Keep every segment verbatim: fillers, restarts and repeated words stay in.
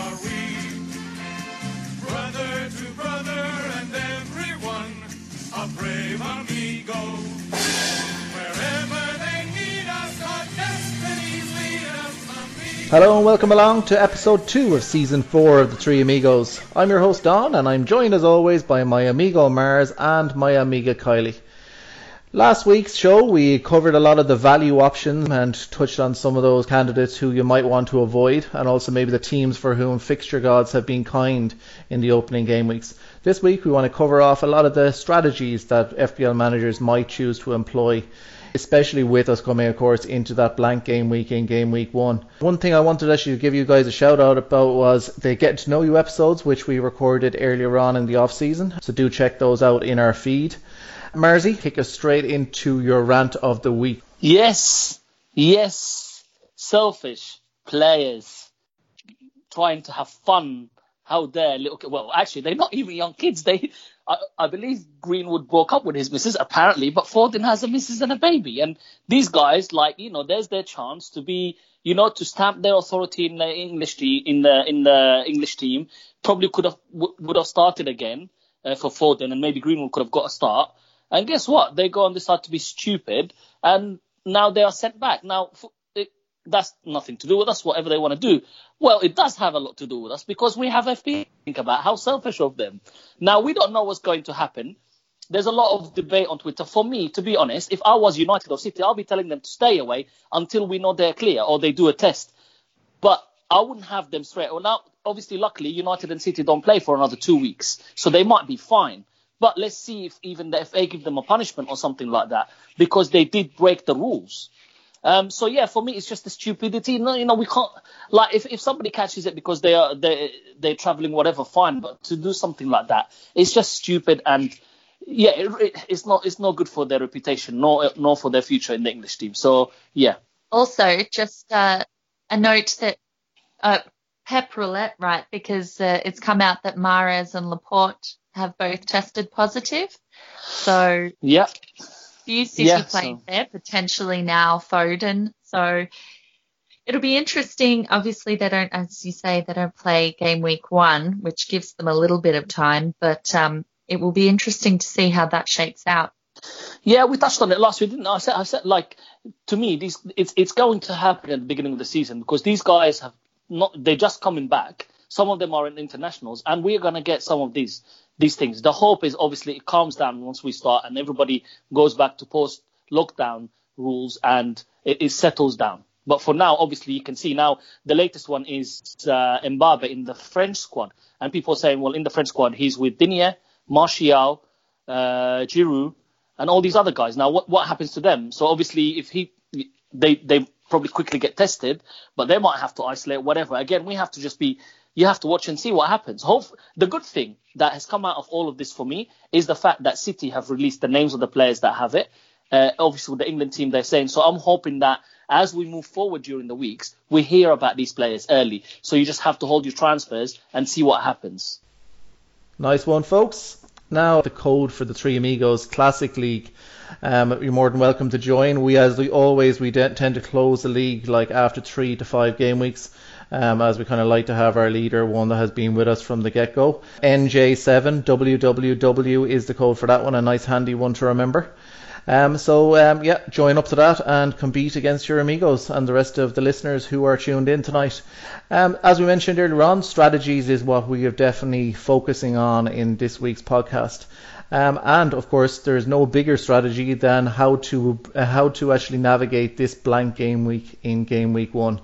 are we, brother to brother, and everyone a brave amigo. Wherever they need us, our destinies lead us. Hello and welcome along to episode two of season four of the Three Amigos. I'm your host Don, and I'm joined as always by my amigo Mars and my amiga Kylie. Last week's show we covered a lot of the value options and touched on some of those candidates who you might want to avoid, and also maybe the teams for whom fixture gods have been kind in the opening game weeks. This week we want to cover off a lot of the strategies that F B L managers might choose to employ, especially with us coming, of course, into that blank game week in game week one. One thing I wanted actually to give you guys a shout out about was the Get to Know You episodes, which we recorded earlier on in the off season, so do check those out in our feed. Marzi, kick us straight into your rant of the week. Yes, yes, selfish players trying to have fun. How dare little kids? Well, actually, they're not even young kids. They, I, I believe Greenwood broke up with his missus, apparently, but Foden has a missus and a baby. And these guys, like, you know, there's their chance to be, you know, to stamp their authority in the English team, in the in the English team. Probably could have w- would have started again uh, for Foden, and maybe Greenwood could have got a start. And guess what? They go and decide to be stupid, and now they are sent back. Now, it, that's nothing to do with us, whatever they want to do. Well, it does have a lot to do with us, because we have a think about how selfish of them. Now, we don't know what's going to happen. There's a lot of debate on Twitter. For me, to be honest, if I was United or City, I'll be telling them to stay away until we know they're clear or they do a test. But I wouldn't have them straight. Well, now, obviously, luckily, United and City don't play for another two weeks, so they might be fine. But let's see if even the F A give them a punishment or something like that, because they did break the rules. Um, so, yeah, for me, it's just the stupidity. No, you know, we can't like if, if somebody catches it because they are they, they're traveling, whatever, fine. But to do something like that, it's just stupid. And, yeah, it, it, it's not it's not good for their reputation, nor, nor for their future in the English team. So, yeah. Also, just uh, a note that uh, Pep Roulette, right, because uh, it's come out that Mahrez and Laporte have both tested positive. So yep. few City yeah, players so. there, potentially now Foden. So it'll be interesting. Obviously, they don't, as you say, they don't play game week one, which gives them a little bit of time, but um, it will be interesting to see how that shakes out. Yeah, we touched on it last week, didn't I? I said, I said like, to me, these it's, it's going to happen at the beginning of the season, because these guys have not, they're just coming back. Some of them are in internationals, and we're going to get some of these these things. The hope is obviously it calms down once we start and everybody goes back to post-lockdown rules and it, it settles down. But for now, obviously, you can see now the latest one is uh, Mbappe in the French squad. And people are saying, well, in the French squad, he's with Digne, Martial, uh, Giroud, and all these other guys. Now, what, what happens to them? So obviously, if he they they probably quickly get tested, but they might have to isolate, whatever. Again, we have to just be... You have to watch and see what happens. Hopefully, the good thing that has come out of all of this for me is the fact that City have released the names of the players that have it. Uh, obviously, with the England team, they're saying. So I'm hoping that as we move forward during the weeks, we hear about these players early. So you just have to hold your transfers and see what happens. Nice one, folks. Now the code for the Three Amigos Classic League. Um, you're more than welcome to join. We, as we always, we de- tend to close the league like after three to five game weeks. Um, as we kind of like to have our leader, one that has been with us from the get-go. N J seven W W W is the code for that one, a nice handy one to remember. Um, so, um, yeah, join up to that and compete against your amigos and the rest of the listeners who are tuned in tonight. Um, as we mentioned earlier on, strategies is what we are definitely focusing on in this week's podcast. Um, and, of course, there is no bigger strategy than how to uh, how to actually navigate this blank game week in game week one.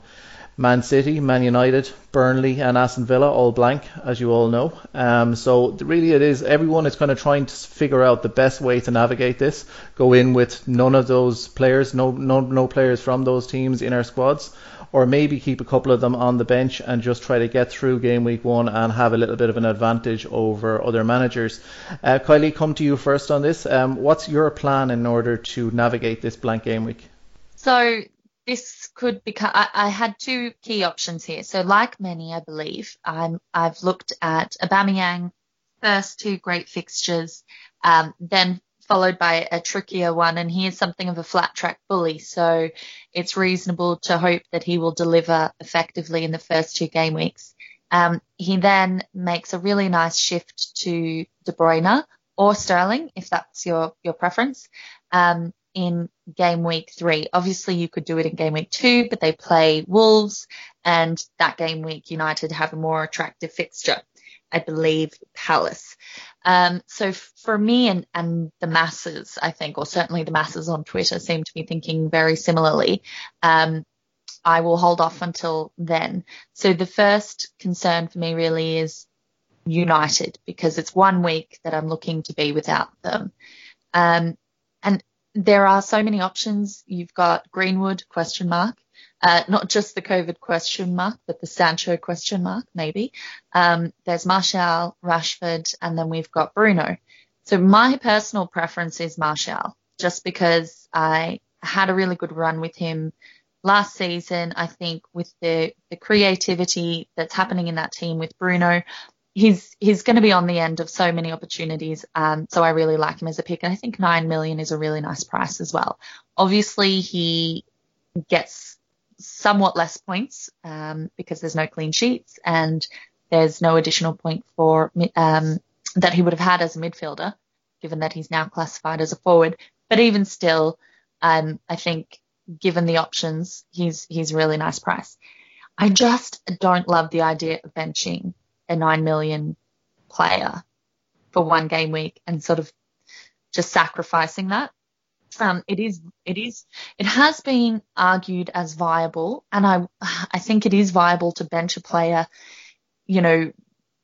Man City, Man United, Burnley and Aston Villa all blank, as you all know. Um, so really it is, everyone is kind of trying to figure out the best way to navigate this. Go in with none of those players, no, no, no players from those teams in our squads, or maybe keep a couple of them on the bench and just try to get through game week one and have a little bit of an advantage over other managers. Uh, Kylie, come to you first on this. Um, what's your plan in order to navigate this blank game week? So... This could become, I, I had two key options here. So like many, I believe, I'm, I've looked at Aubameyang, first two great fixtures, um, then followed by a trickier one. And he is something of a flat track bully. So it's reasonable to hope that he will deliver effectively in the first two game weeks. Um, he then makes a really nice shift to De Bruyne or Sterling, if that's your, your preference, um, in game week three. Obviously, you could do it in game week two, but they play Wolves, and that game week United have a more attractive fixture, I believe, Palace. Um, so for me and, and the masses, I think, or certainly the masses on Twitter seem to be thinking very similarly. Um, I will hold off until then. So the first concern for me really is United, because it's one week that I'm looking to be without them. Um, and there are so many options. You've got Greenwood question mark, uh, not just the COVID question mark, but the Sancho question mark, maybe. Um, there's Martial, Rashford, and then we've got Bruno. So my personal preference is Martial, just because I had a really good run with him last season. I think with the, the creativity that's happening in that team with Bruno, he's he's going to be on the end of so many opportunities. Um, so I really like him as a pick. And I think nine million is a really nice price as well. Obviously, he gets somewhat less points um, because there's no clean sheets and there's no additional point for um, that he would have had as a midfielder, given that he's now classified as a forward. But even still, um, I think, given the options, he's he's a really nice price. I just don't love the idea of benching a nine million player for one game week and sort of just sacrificing that. Um, it is it is it has been argued as viable, and I I think it is viable to bench a player, you know,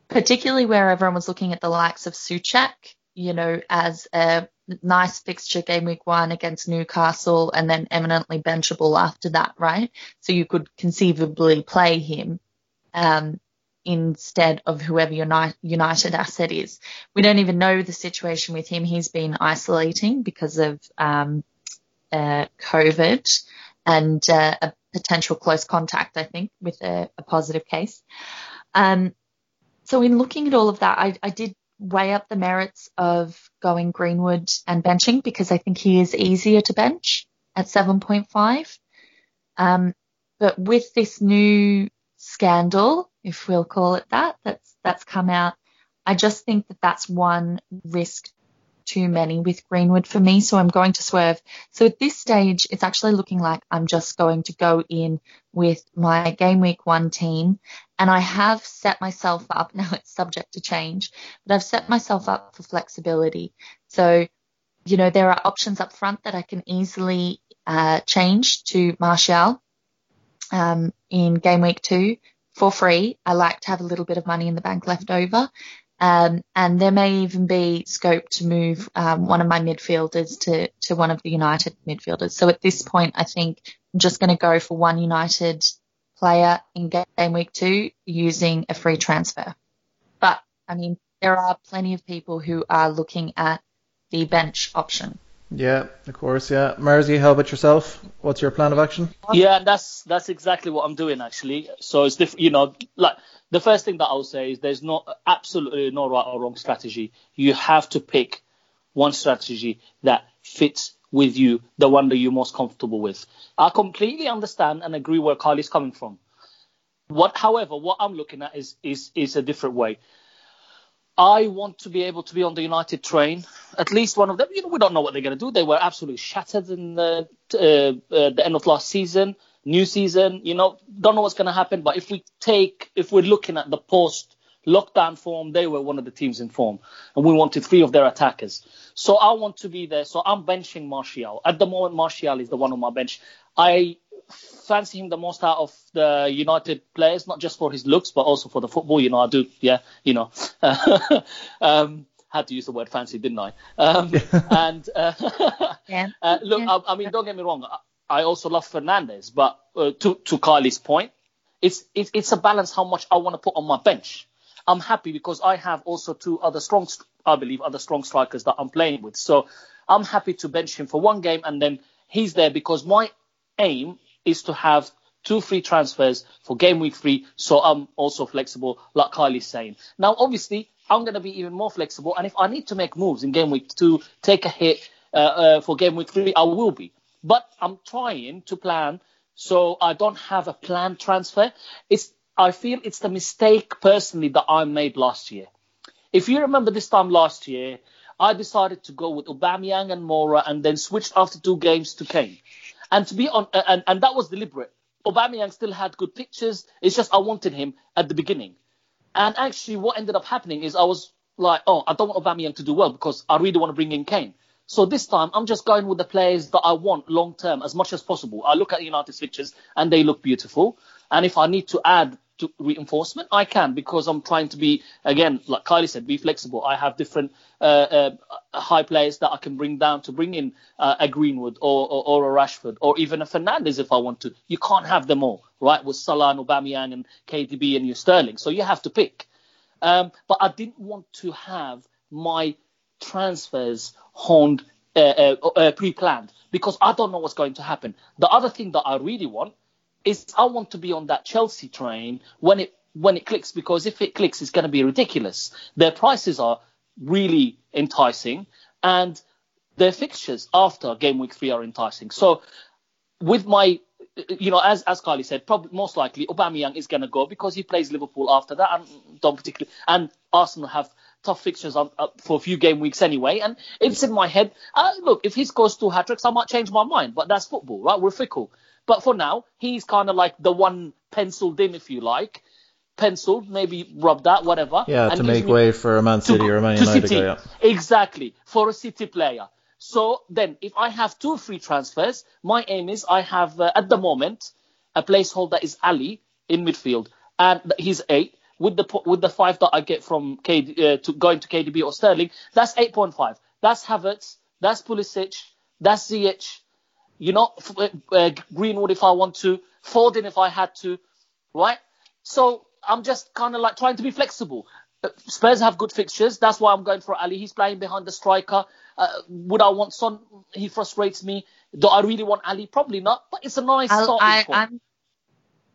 particularly where everyone was looking at the likes of Suchek, you know, as a nice fixture game week one against Newcastle and then eminently benchable after that, right? So you could conceivably play him um, instead of whoever your United asset is. We don't even know the situation with him. He's been isolating because of um, uh, COVID and uh, a potential close contact, I think, with a, a positive case. Um, so in looking at all of that, I, I did weigh up the merits of going Greenwood and benching, because I think he is easier to bench at seven point five. Um, but with this new scandal, if we'll call it that, that's that's come out, I just think that that's one risk too many with Greenwood for me, so I'm going to swerve. So at this stage, it's actually looking like I'm just going to go in with my game week one team, and I have set myself up, now it's subject to change, but I've set myself up for flexibility. So, you know, there are options up front that I can easily uh, change to Martial um, in game week two for free. I like to have a little bit of money in the bank left over. Um, and there may even be scope to move um, one of my midfielders to, to one of the United midfielders. So at this point, I think I'm just going to go for one United player in game week two using a free transfer. But, I mean, there are plenty of people who are looking at the bench option. Yeah, of course, yeah. Marzi, how about yourself? What's your plan of action? Yeah, that's that's exactly what I'm doing, actually. So it's different, you know, like... The first thing that I'll say is there's no, absolutely no right or wrong strategy. You have to pick one strategy that fits with you, the one that you're most comfortable with. I completely understand and agree where Carly's coming from. What, however, what I'm looking at is, is, is a different way. I want to be able to be on the United train. At least one of them, you know, we don't know what they're going to do. They were absolutely shattered in the, uh, uh, the end of last season. New season, you know, don't know what's going to happen. But if we take, if we're looking at the post-lockdown form, they were one of the teams in form. And we wanted three of their attackers. So I want to be there. So I'm benching Martial. At the moment, Martial is the one on my bench. I fancy him the most out of the United players, not just for his looks, but also for the football. You know, I do, yeah, you know. um, had to use the word fancy, didn't I? Um, and uh, yeah. uh, look, yeah. I, I mean, don't get me wrong. I, I also love Fernandes, but uh, to, to Carly's point, it's, it's it's a balance how much I want to put on my bench. I'm happy because I have also two other strong, I believe, other strong strikers that I'm playing with. So I'm happy to bench him for one game and then he's there, because my aim is to have two free transfers for game week three. So I'm also flexible, like Carly's saying. Now, obviously, I'm going to be even more flexible. And if I need to make moves in game week two, take a hit uh, uh, for game week three, I will be. But I'm trying to plan so I don't have a planned transfer. It's I feel it's the mistake personally that I made last year. If you remember this time last year, I decided to go with Aubameyang and Mora and then switched after two games to Kane. And to be on, and, and that was deliberate. Aubameyang still had good pictures. It's just I wanted him at the beginning. And actually what ended up happening is I was like, oh, I don't want Aubameyang to do well because I really want to bring in Kane. So this time I'm just going with the players that I want long term as much as possible. I look at United's pictures and they look beautiful. And if I need to add to reinforcement, I can, because I'm trying to be, again, like Kylie said, be flexible. I have different uh, uh, high players that I can bring down to bring in uh, a Greenwood or, or, or a Rashford or even a Fernandes if I want to. You can't have them all, right, with Salah and Aubameyang and K D B and your Sterling. So you have to pick. Um, but I didn't want to have my transfers honed, uh, uh, uh, pre-planned, because I don't know what's going to happen. The other thing that I really want is I want to be on that Chelsea train when it when it clicks, because if it clicks, it's going to be ridiculous. Their prices are really enticing, and their fixtures after game week three are enticing. So with my, you know, as as Kylie said, probably most likely Aubameyang is going to go because he plays Liverpool after that, and don't particularly, and Arsenal have tough fixtures on, uh, for a few game weeks anyway, and it's in my head. Uh, look, if he scores two hat-tricks, I might change my mind, but that's football, right? We're fickle. But for now, he's kind of like the one penciled in, if you like. Penciled, maybe rubbed that, whatever. Yeah, to make way for a Man City or a Man United guy. Yeah. Exactly, for a City player. So then, if I have two free transfers, my aim is I have, uh, at the moment, a placeholder is Ali in midfield. And he's eight. With the with the five that I get from K, uh, to going to K D B or Sterling, that's eight point five. That's Havertz, that's Pulisic, that's Ziyech. You know, uh, Greenwood if I want to, Foden if I had to, right? So I'm just kind of like trying to be flexible. Spurs have good fixtures. That's why I'm going for Ali. He's playing behind the striker. Uh, would I want Son? He frustrates me. Do I really want Ali? Probably not, but it's a nice I'll, starting I, point. I'm,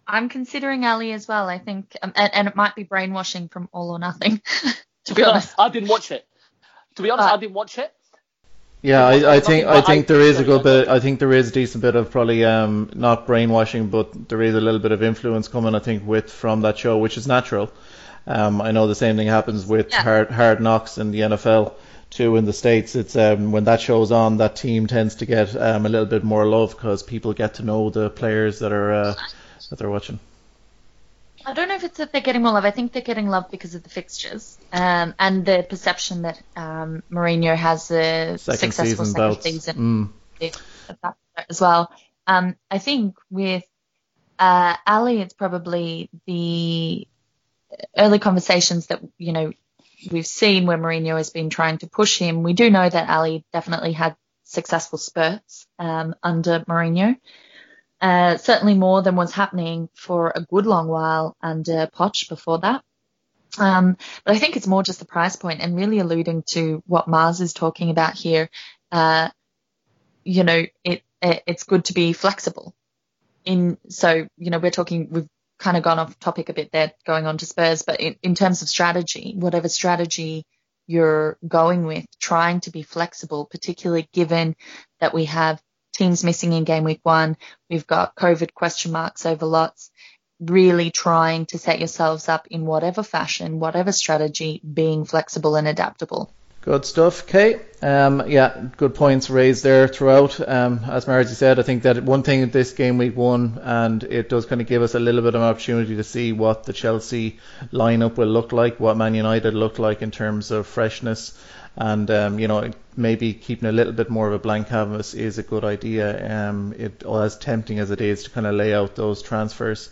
I'm considering Ali as well, I think. Um, and, and it might be brainwashing from All or Nothing, to be honest. I didn't watch it. To be honest, uh, I didn't watch it. Yeah, I, I think I think there is a good bit. I think there is a decent bit of probably um, not brainwashing, but there is a little bit of influence coming. I think with from that show, which is natural. Um, I know the same thing happens with yeah. hard, hard Knocks in the N F L too in the States. It's um, when that show's on, that team tends to get um, a little bit more love because people get to know the players that are uh, that they're watching. I don't know if it's that they're getting more love. I think they're getting love because of the fixtures um, and the perception that um, Mourinho has a second successful season second belts. season mm. as well. Um, I think with uh, Ali, it's probably the early conversations that, you know, we've seen where Mourinho has been trying to push him. We do know that Ali definitely had successful spurts um, under Mourinho. Uh, certainly more than was happening for a good long while under Poch before that. Um, but I think it's more just the price point and really alluding to what Mars is talking about here. Uh, you know, it, it it's good to be flexible. In so, you know, we're talking, we've kind of gone off topic a bit there, going on to Spurs, but in, in terms of strategy, whatever strategy you're going with, trying to be flexible, particularly given that we have teams missing in game week one. We've got COVID question marks over lots. Really trying to set yourselves up in whatever fashion, whatever strategy, being flexible and adaptable. Good stuff, Kay. Um, yeah, good points raised there throughout. Um, as Margie said, I think that one thing this game week one, and it does kind of give us a little bit of an opportunity to see what the Chelsea lineup will look like, what Man United look like in terms of freshness. And, um, you know, maybe keeping a little bit more of a blank canvas is a good idea, um, it, as tempting as it is to kind of lay out those transfers.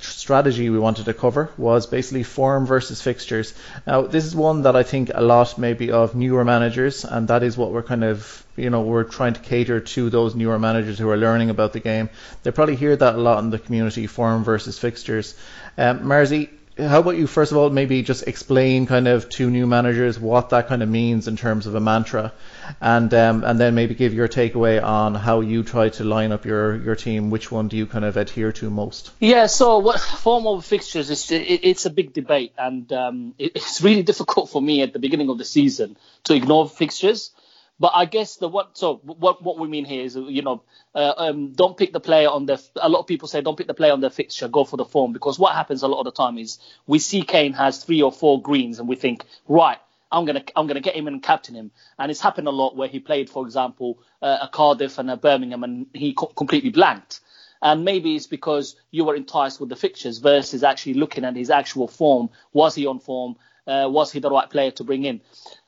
Strategy we wanted to cover was basically form versus fixtures. Now, this is one that I think a lot maybe of newer managers, and that is what we're kind of, you know, we're trying to cater to those newer managers who are learning about the game. They probably hear that a lot in the community, form versus fixtures. Um, Marzi, how about you, first of all, maybe just explain kind of to new managers what that kind of means in terms of a mantra, and um, and then maybe give your takeaway on how you try to line up your, your team. Which one do you kind of adhere to most? Yeah, so what form of fixtures, is, it, it's a big debate, and um, it, it's really difficult for me at the beginning of the season to ignore fixtures, But I guess the what so what what we mean here is, you know, uh, um, don't pick the player on their. A lot of people say don't pick the player on their fixture. Go for the form, because what happens a lot of the time is we see Kane has three or four greens and we think, right, I'm gonna I'm gonna get him and captain him. And it's happened a lot where he played, for example, uh, a Cardiff and a Birmingham, and he co- completely blanked. And maybe it's because you were enticed with the fixtures versus actually looking at his actual form. Was he on form? Uh, was he the right player to bring in?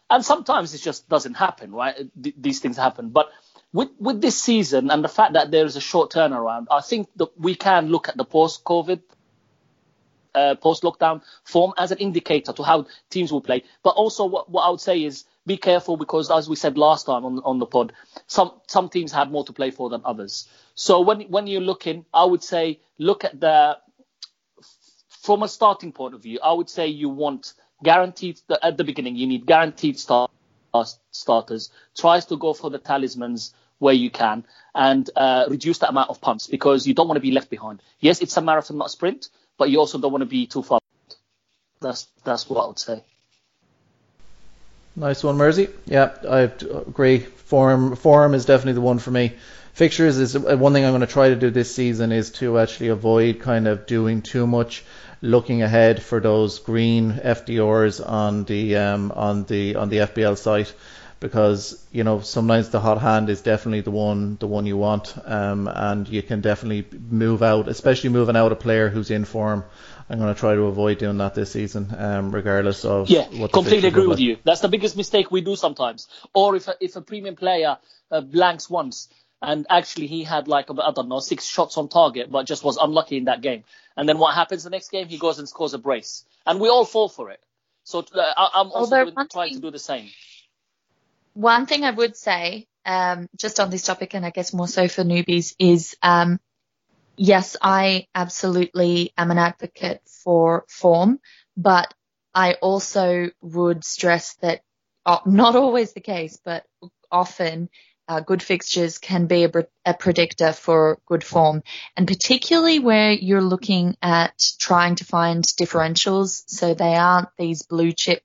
And sometimes it just doesn't happen, right? D- these things happen. But with with this season and the fact that there is a short turnaround, I think that we can look at the post-COVID, uh, post-lockdown form as an indicator to how teams will play. But also what, what I would say is be careful, because as we said last time on, on the pod, some, some teams had more to play for than others. So when when you're looking, I would say look at the... From a starting point of view, I would say you want... Guaranteed at the beginning, you need guaranteed start, starters. Tries to go for the talismans where you can, and uh, reduce the amount of pumps, because you don't want to be left behind. Yes, it's a marathon, not a sprint, but you also don't want to be too far. That's that's what I would say. Nice one, Mersey. Yeah, I agree. Form form is definitely the one for me. Fixtures is one thing I'm going to try to do this season, is to actually avoid kind of doing too much looking ahead for those green F D Rs on the um, on the on the F B L site, because you know sometimes the hot hand is definitely the one the one you want, um, and you can definitely move out, especially moving out a player who's in form. I'm going to try to avoid doing that this season, um, regardless of yeah, what the completely agree with like. you. That's the biggest mistake we do sometimes. Or if a, if a premium player uh, blanks once. And actually, he had like, I don't know, six shots on target, but just was unlucky in that game. And then what happens the next game? He goes and scores a brace. And we all fall for it. So uh, I'm also doing, trying thing, to do the same. One thing I would say, um, just on this topic, and I guess more so for newbies, is um, yes, I absolutely am an advocate for form, but I also would stress that, uh, not always the case, but often, Uh, good fixtures can be a, a predictor for good form, and particularly where you're looking at trying to find differentials, so they aren't these blue chip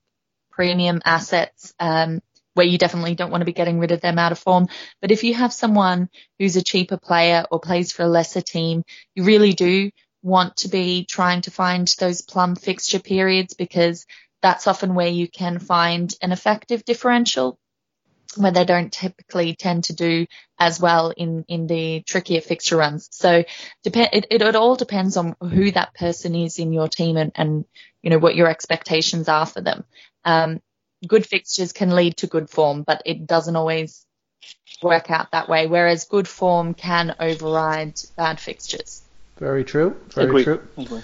premium assets, um, where you definitely don't want to be getting rid of them out of form. But if you have someone who's a cheaper player or plays for a lesser team, you really do want to be trying to find those plum fixture periods, because that's often where you can find an effective differential, where they don't typically tend to do as well in, in the trickier fixture runs. So depend, it, it, it all depends on who that person is in your team, and, and you know, what your expectations are for them. Um, good fixtures can lead to good form, but it doesn't always work out that way, whereas good form can override bad fixtures. Very true. Very Agreed. true. Agreed.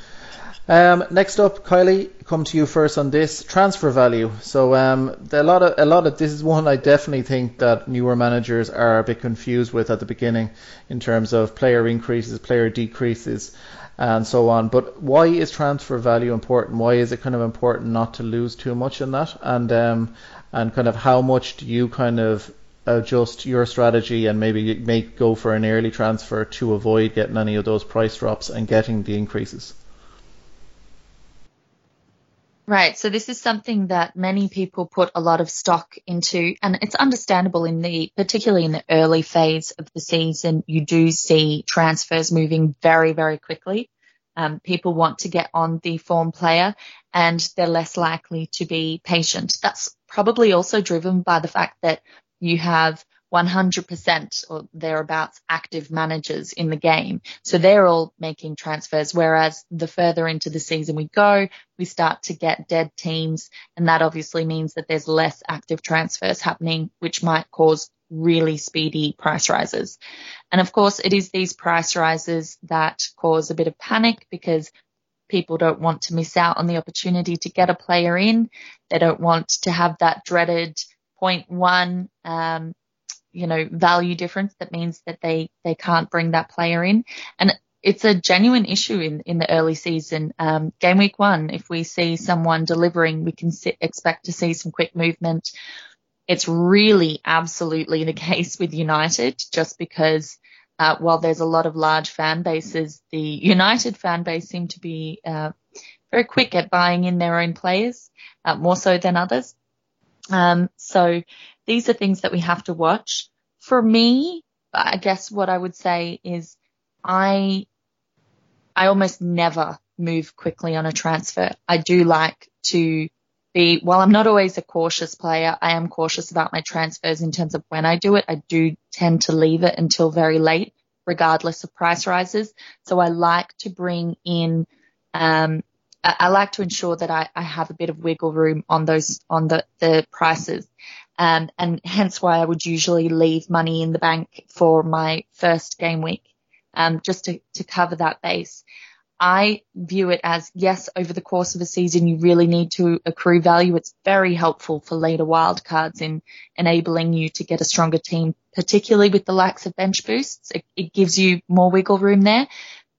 Um, next up, Kylie, come to you first on this transfer value. So um, a lot of a lot of this is one I definitely think that newer managers are a bit confused with at the beginning, in terms of player increases, player decreases, and so on. But why is transfer value important? Why is it kind of important not to lose too much in that? And um, and kind of how much do you kind of adjust your strategy and maybe make go for an early transfer to avoid getting any of those price drops and getting the increases? Right. So this is something that many people put a lot of stock into, and it's understandable in the, particularly in the early phase of the season, you do see transfers moving very, very quickly. Um, people want to get on the form player, and they're less likely to be patient. That's probably also driven by the fact that you have one hundred percent or thereabouts active managers in the game. So they're all making transfers, whereas the further into the season we go, we start to get dead teams, and that obviously means that there's less active transfers happening, which might cause really speedy price rises. And of course, it is these price rises that cause a bit of panic, because people don't want to miss out on the opportunity to get a player in. They don't want to have that dreaded zero point one um, you know, value difference that means that they, they can't bring that player in. And it's a genuine issue in, in the early season. Um, game week one, if we see someone delivering, we can sit, expect to see some quick movement. It's really absolutely the case with United, just because uh, while there's a lot of large fan bases, the United fan base seem to be uh, very quick at buying in their own players, uh, more so than others. Um, so these are things that we have to watch. For me, I guess what I would say is I, I almost never move quickly on a transfer. I do like to be, while I'm not always a cautious player, I am cautious about my transfers in terms of when I do it. I do tend to leave it until very late, regardless of price rises. So I like to bring in, um, I, I like to ensure that I, I have a bit of wiggle room on those, on the, the prices. Um, and hence why I would usually leave money in the bank for my first game week, um, just to, to cover that base. I view it as, yes, over the course of a season, you really need to accrue value. It's very helpful for later wildcards in enabling you to get a stronger team, particularly with the likes of bench boosts. It, it gives you more wiggle room there.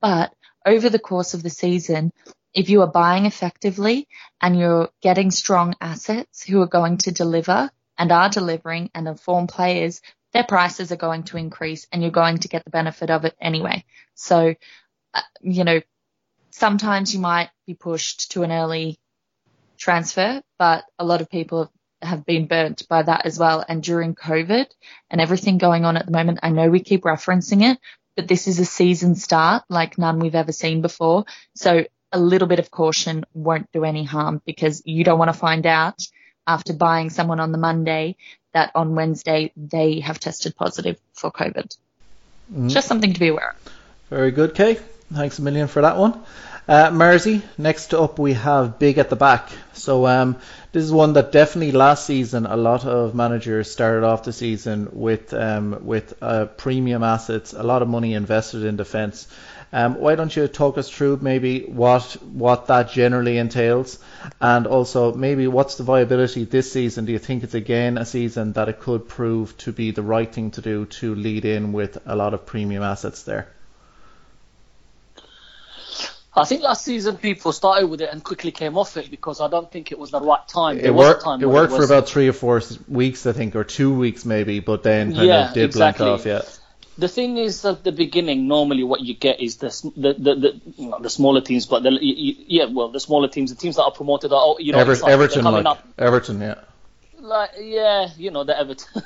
But over the course of the season, if you are buying effectively and you're getting strong assets who are going to deliver and are delivering and are form players, their prices are going to increase and you're going to get the benefit of it anyway. So, uh, you know, sometimes you might be pushed to an early transfer, but a lot of people have been burnt by that as well. And during COVID and everything going on at the moment, I know we keep referencing it, but this is a season start like none we've ever seen before. So a little bit of caution won't do any harm, because you don't want to find out after buying someone on the Monday that on Wednesday they have tested positive for COVID. Mm. Just something to be aware of. Very good, Kay. Thanks a million for that one. Uh, Mersey, next up we have big at the back. So um, this is one that definitely last season a lot of managers started off the season with um, with uh, premium assets, a lot of money invested in defence. Um, why don't you talk us through maybe what what that generally entails, and also maybe what's the viability this season? Do you think it's again a season that it could prove to be the right thing to do to lead in with a lot of premium assets there? I think last season people started with it and quickly came off it because I don't think it was the right time. It worked, time it worked it for about three or four weeks, I think, or two weeks maybe, but then kind yeah, of did exactly. blank off. Yeah. The thing is, at the beginning, normally what you get is the the the, the, you know, the smaller teams, but the, you, yeah, well, the smaller teams, the teams that are promoted are you know Ever, like Everton, like, up. Everton, yeah, like yeah, you know the Everton.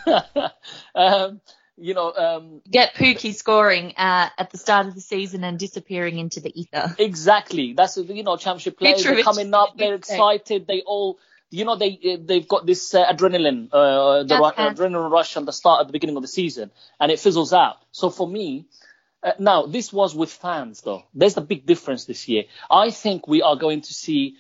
um, You know, um, get Pookie scoring uh, at the start of the season and disappearing into the ether. Exactly. That's, you know, championship players are coming up. They're excited. They all, you know, they, they've got this uh, adrenaline, uh, the r- adrenaline rush on the start at the beginning of the season, and it fizzles out. So for me, uh, now, this was with fans, though. There's the big difference this year. I think we are going to see...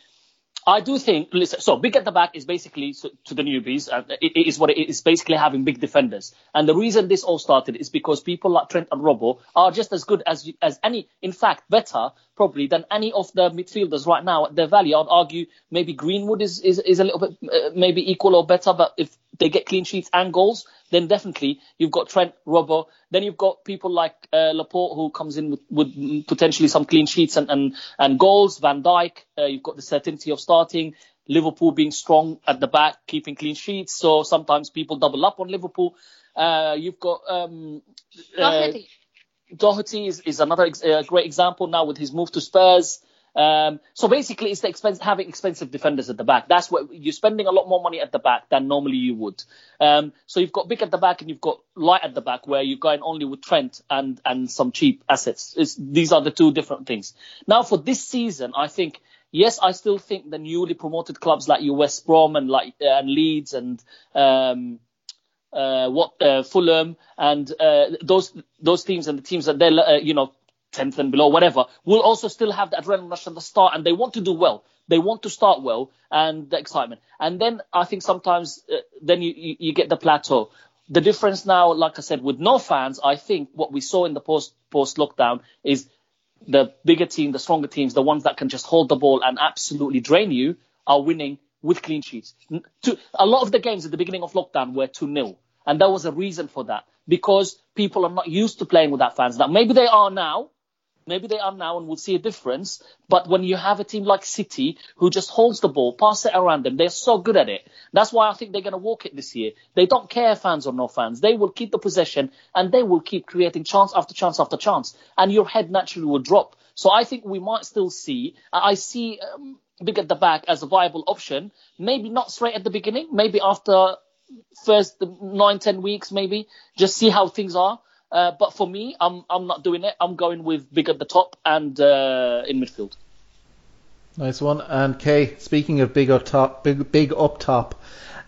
I do think, listen, so big at the back is basically, so, to the newbies, uh, it, it is what it is, basically having big defenders. And the reason this all started is because people like Trent and Robbo are just as good as as any, in fact, better probably than any of the midfielders right now at their value. I would argue maybe Greenwood is, is, is a little bit uh, maybe equal or better, but if they get clean sheets and goals, then definitely you've got Trent, Robbo. Then you've got people like uh, Laporte, who comes in with, with potentially some clean sheets and, and, and goals. Van Dijk, uh, you've got the certainty of starting. Liverpool being strong at the back, keeping clean sheets. So sometimes people double up on Liverpool. Uh, you've got... Um, uh, Doherty is, is another ex- uh, great example now with his move to Spurs. Um, so basically, it's the expense, having expensive defenders at the back. That's what you're spending a lot more money at the back than normally you would. Um, so you've got big at the back and you've got light at the back, where you're going only with Trent and, and some cheap assets. It's, these are the two different things. Now, for this season, I think, yes, I still think the newly promoted clubs like your West Brom and like uh, and Leeds and um, uh, what uh, Fulham and uh, those those teams and the teams that they're uh, you know. tenth and below, whatever, will also still have the adrenaline rush at the start, and they want to do well. They want to start well and the excitement. And then I think sometimes uh, then you, you, you get the plateau. The difference now, like I said, with no fans, I think what we saw in the post, post-lockdown is the bigger team, the stronger teams, the ones that can just hold the ball and absolutely drain you, are winning with clean sheets. To, a lot of the games at the beginning of lockdown were two nil, and there was a reason for that, because people are not used to playing without fans. Now, maybe they are now, Maybe they are now and we'll see a difference. But when you have a team like City who just holds the ball, pass it around them, they're so good at it. That's why I think they're going to walk it this year. They don't care fans or no fans. They will keep the possession and they will keep creating chance after chance after chance. And your head naturally will drop. So I think we might still see, I see um, big at the back as a viable option. Maybe not straight at the beginning. Maybe after first nine, ten weeks, maybe just see how things are. Uh, but for me, I'm I'm not doing it. I'm going with big at the top and uh, in midfield. Nice one. And Kay, speaking of big up top, big big up top.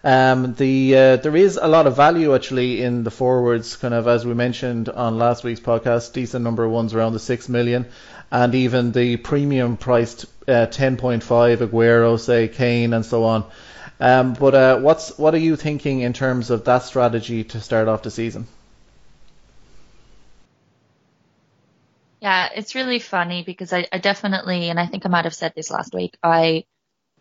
Um, the uh, there is a lot of value actually in the forwards, kind of as we mentioned on last week's podcast. Decent number of ones around the six million, and even the premium priced uh, ten point five Aguero, say Kane, and so on. Um, but uh, what's what are you thinking in terms of that strategy to start off the season? Yeah, it's really funny because I, I definitely, and I think I might have said this last week, I.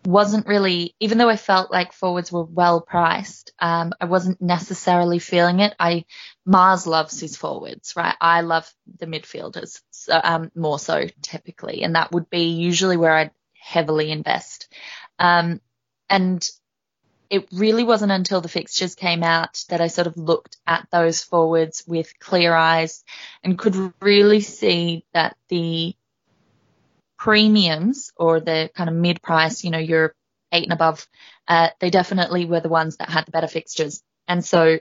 wasn't really, even though I felt like forwards were well priced, um, I wasn't necessarily feeling it. I Mars loves his forwards, right? I love the midfielders so, um, more so typically, and that would be usually where I'd heavily invest. Um, and it really wasn't until the fixtures came out that I sort of looked at those forwards with clear eyes and could really see that the premiums or the kind of mid-price, you know, your eight and above, uh, they definitely were the ones that had the better fixtures. And so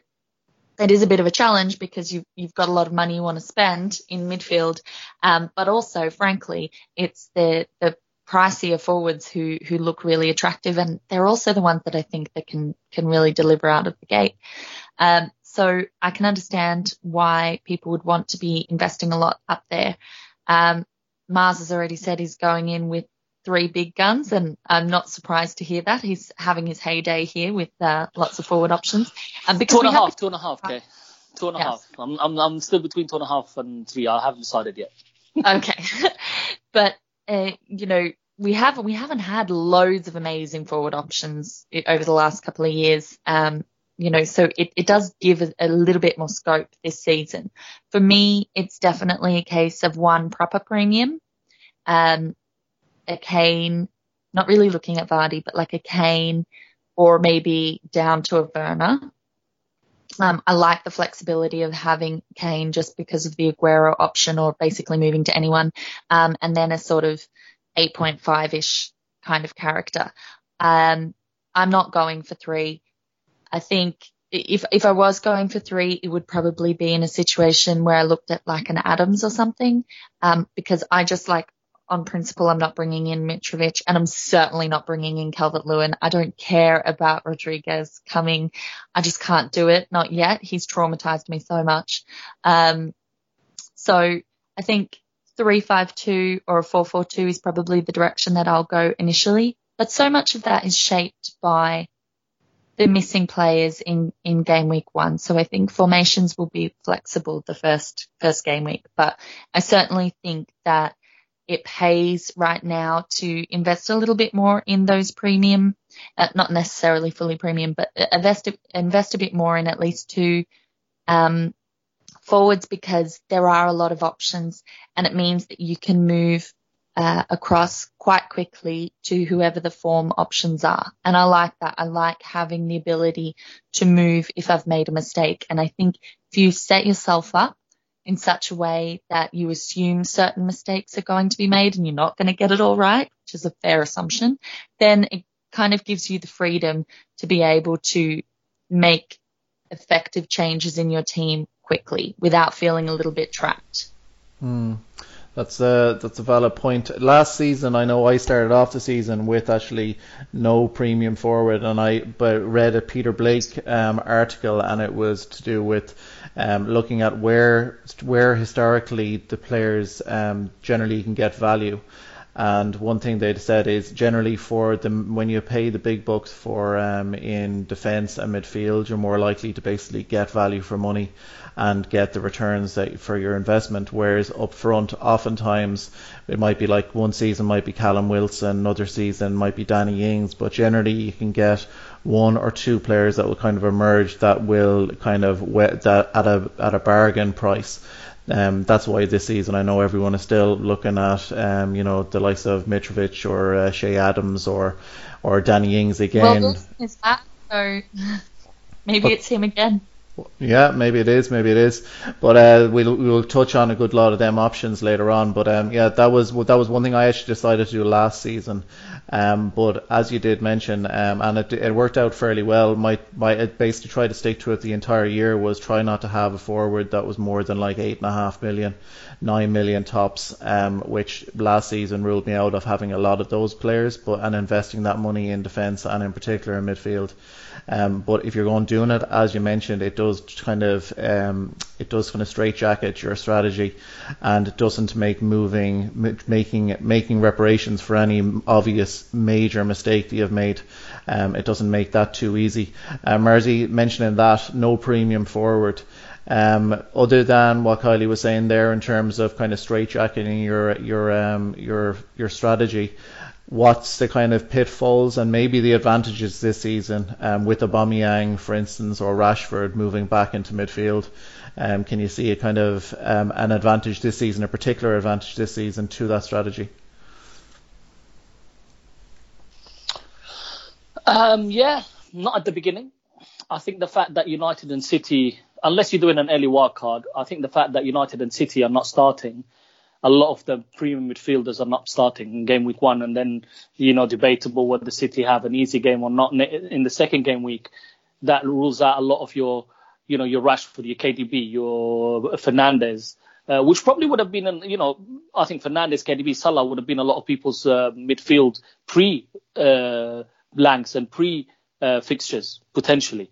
it is a bit of a challenge because you've, you've got a lot of money you want to spend in midfield. Um, but also, frankly, it's the, the pricier forwards who, who look really attractive. And they're also the ones that I think that can, can really deliver out of the gate. Um, so I can understand why people would want to be investing a lot up there. Um, Mars has already said he's going in with three big guns, and I'm not surprised to hear that. He's having his heyday here with uh, lots of forward options. Um, two and a half, two and a half, okay. Two and a yes. half. I'm, I'm, I'm still between two and a half and three. I haven't decided yet. Okay. But, uh, you know, we haven't, we haven't had loads of amazing forward options over the last couple of years. Um, you know, so it, it does give a, a little bit more scope this season. For me, it's definitely a case of one proper premium, um, a Kane, not really looking at Vardy, but like a Kane or maybe down to a Werner. Um, I like the flexibility of having Kane just because of the Aguero option or basically moving to anyone, um, and then a sort of eight point five-ish kind of character. Um, I'm not going for three. I think if if I was going for three, it would probably be in a situation where I looked at like an Adams or something, um, because I just like on principle, I'm not bringing in Mitrovic and I'm certainly not bringing in Calvert-Lewin. I don't care about Rodriguez coming. I just can't do it. Not yet. He's traumatized me so much. Um, so I think three five two or a four four two is probably the direction that I'll go initially. But so much of that is shaped by the missing players in, in game week one. So I think formations will be flexible the first first game week. But I certainly think that it pays right now to invest a little bit more in those premium, uh, not necessarily fully premium, but invest, invest a bit more in at least two um, forwards because there are a lot of options and it means that you can move Uh, across quite quickly to whoever the form options are. And I like that. I like having the ability to move if I've made a mistake. And I think if you set yourself up in such a way that you assume certain mistakes are going to be made and you're not going to get it all right, which is a fair assumption, then it kind of gives you the freedom to be able to make effective changes in your team quickly without feeling a little bit trapped. Mm. That's a, that's a valid point. Last season, I know I started off the season with actually no premium forward, and I but read a Peter Blake um, article, and it was to do with um, looking at where where historically the players um, generally can get value. And one thing they said is generally for them, when you pay the big bucks for um, in defence and midfield, you're more likely to basically get value for money and get the returns that, for your investment. Whereas up front, oftentimes it might be like one season might be Callum Wilson, another season might be Danny Ings, but generally you can get one or two players that will kind of emerge that will kind of wet that at a at a bargain price. Um, that's why this season I know everyone is still looking at um, you know, the likes of Mitrovic or uh, Che Adams or or Danny Ings again. Well, Wilson is back, so maybe but, it's him again. Yeah, maybe it is, maybe it is. But uh, we'll we'll touch on a good lot of them options later on. But um, yeah, that was that was one thing I actually decided to do last season, Um, but as you did mention, um, and it, it worked out fairly well. My my basically tried to stick to it the entire year, was try not to have a forward that was more than like eight and a half million, nine million tops, um, which last season ruled me out of having a lot of those players. But and investing that money in defence and in particular in midfield. Um, but if you're going doing it, as you mentioned, it does kind of um, it does kind of straitjacket your strategy, and it doesn't make moving making making reparations for any obvious major mistake that you've made. Um, it doesn't make that too easy. Uh, Marzi mentioning that no premium forward. Um, other than what Kylie was saying there in terms of kind of straitjacketing your your um, your your strategy. What's the kind of pitfalls and maybe the advantages this season um, with Aubameyang, for instance, or Rashford moving back into midfield? Um, can you see a kind of um, an advantage this season, a particular advantage this season to that strategy? Um, yeah, not at the beginning. I think the fact that United and City, unless you're doing an early wild card, I think the fact that United and City are not starting. A lot of the premium midfielders are not starting in game week one, and then, you know, debatable whether City have an easy game or not in the second game week. That rules out a lot of your, you know, your Rashford, your K D B, your Fernandes, uh, which probably would have been, an, you know, I think Fernandes, K D B, Salah would have been a lot of people's uh, midfield pre uh, blanks and pre uh, fixtures potentially.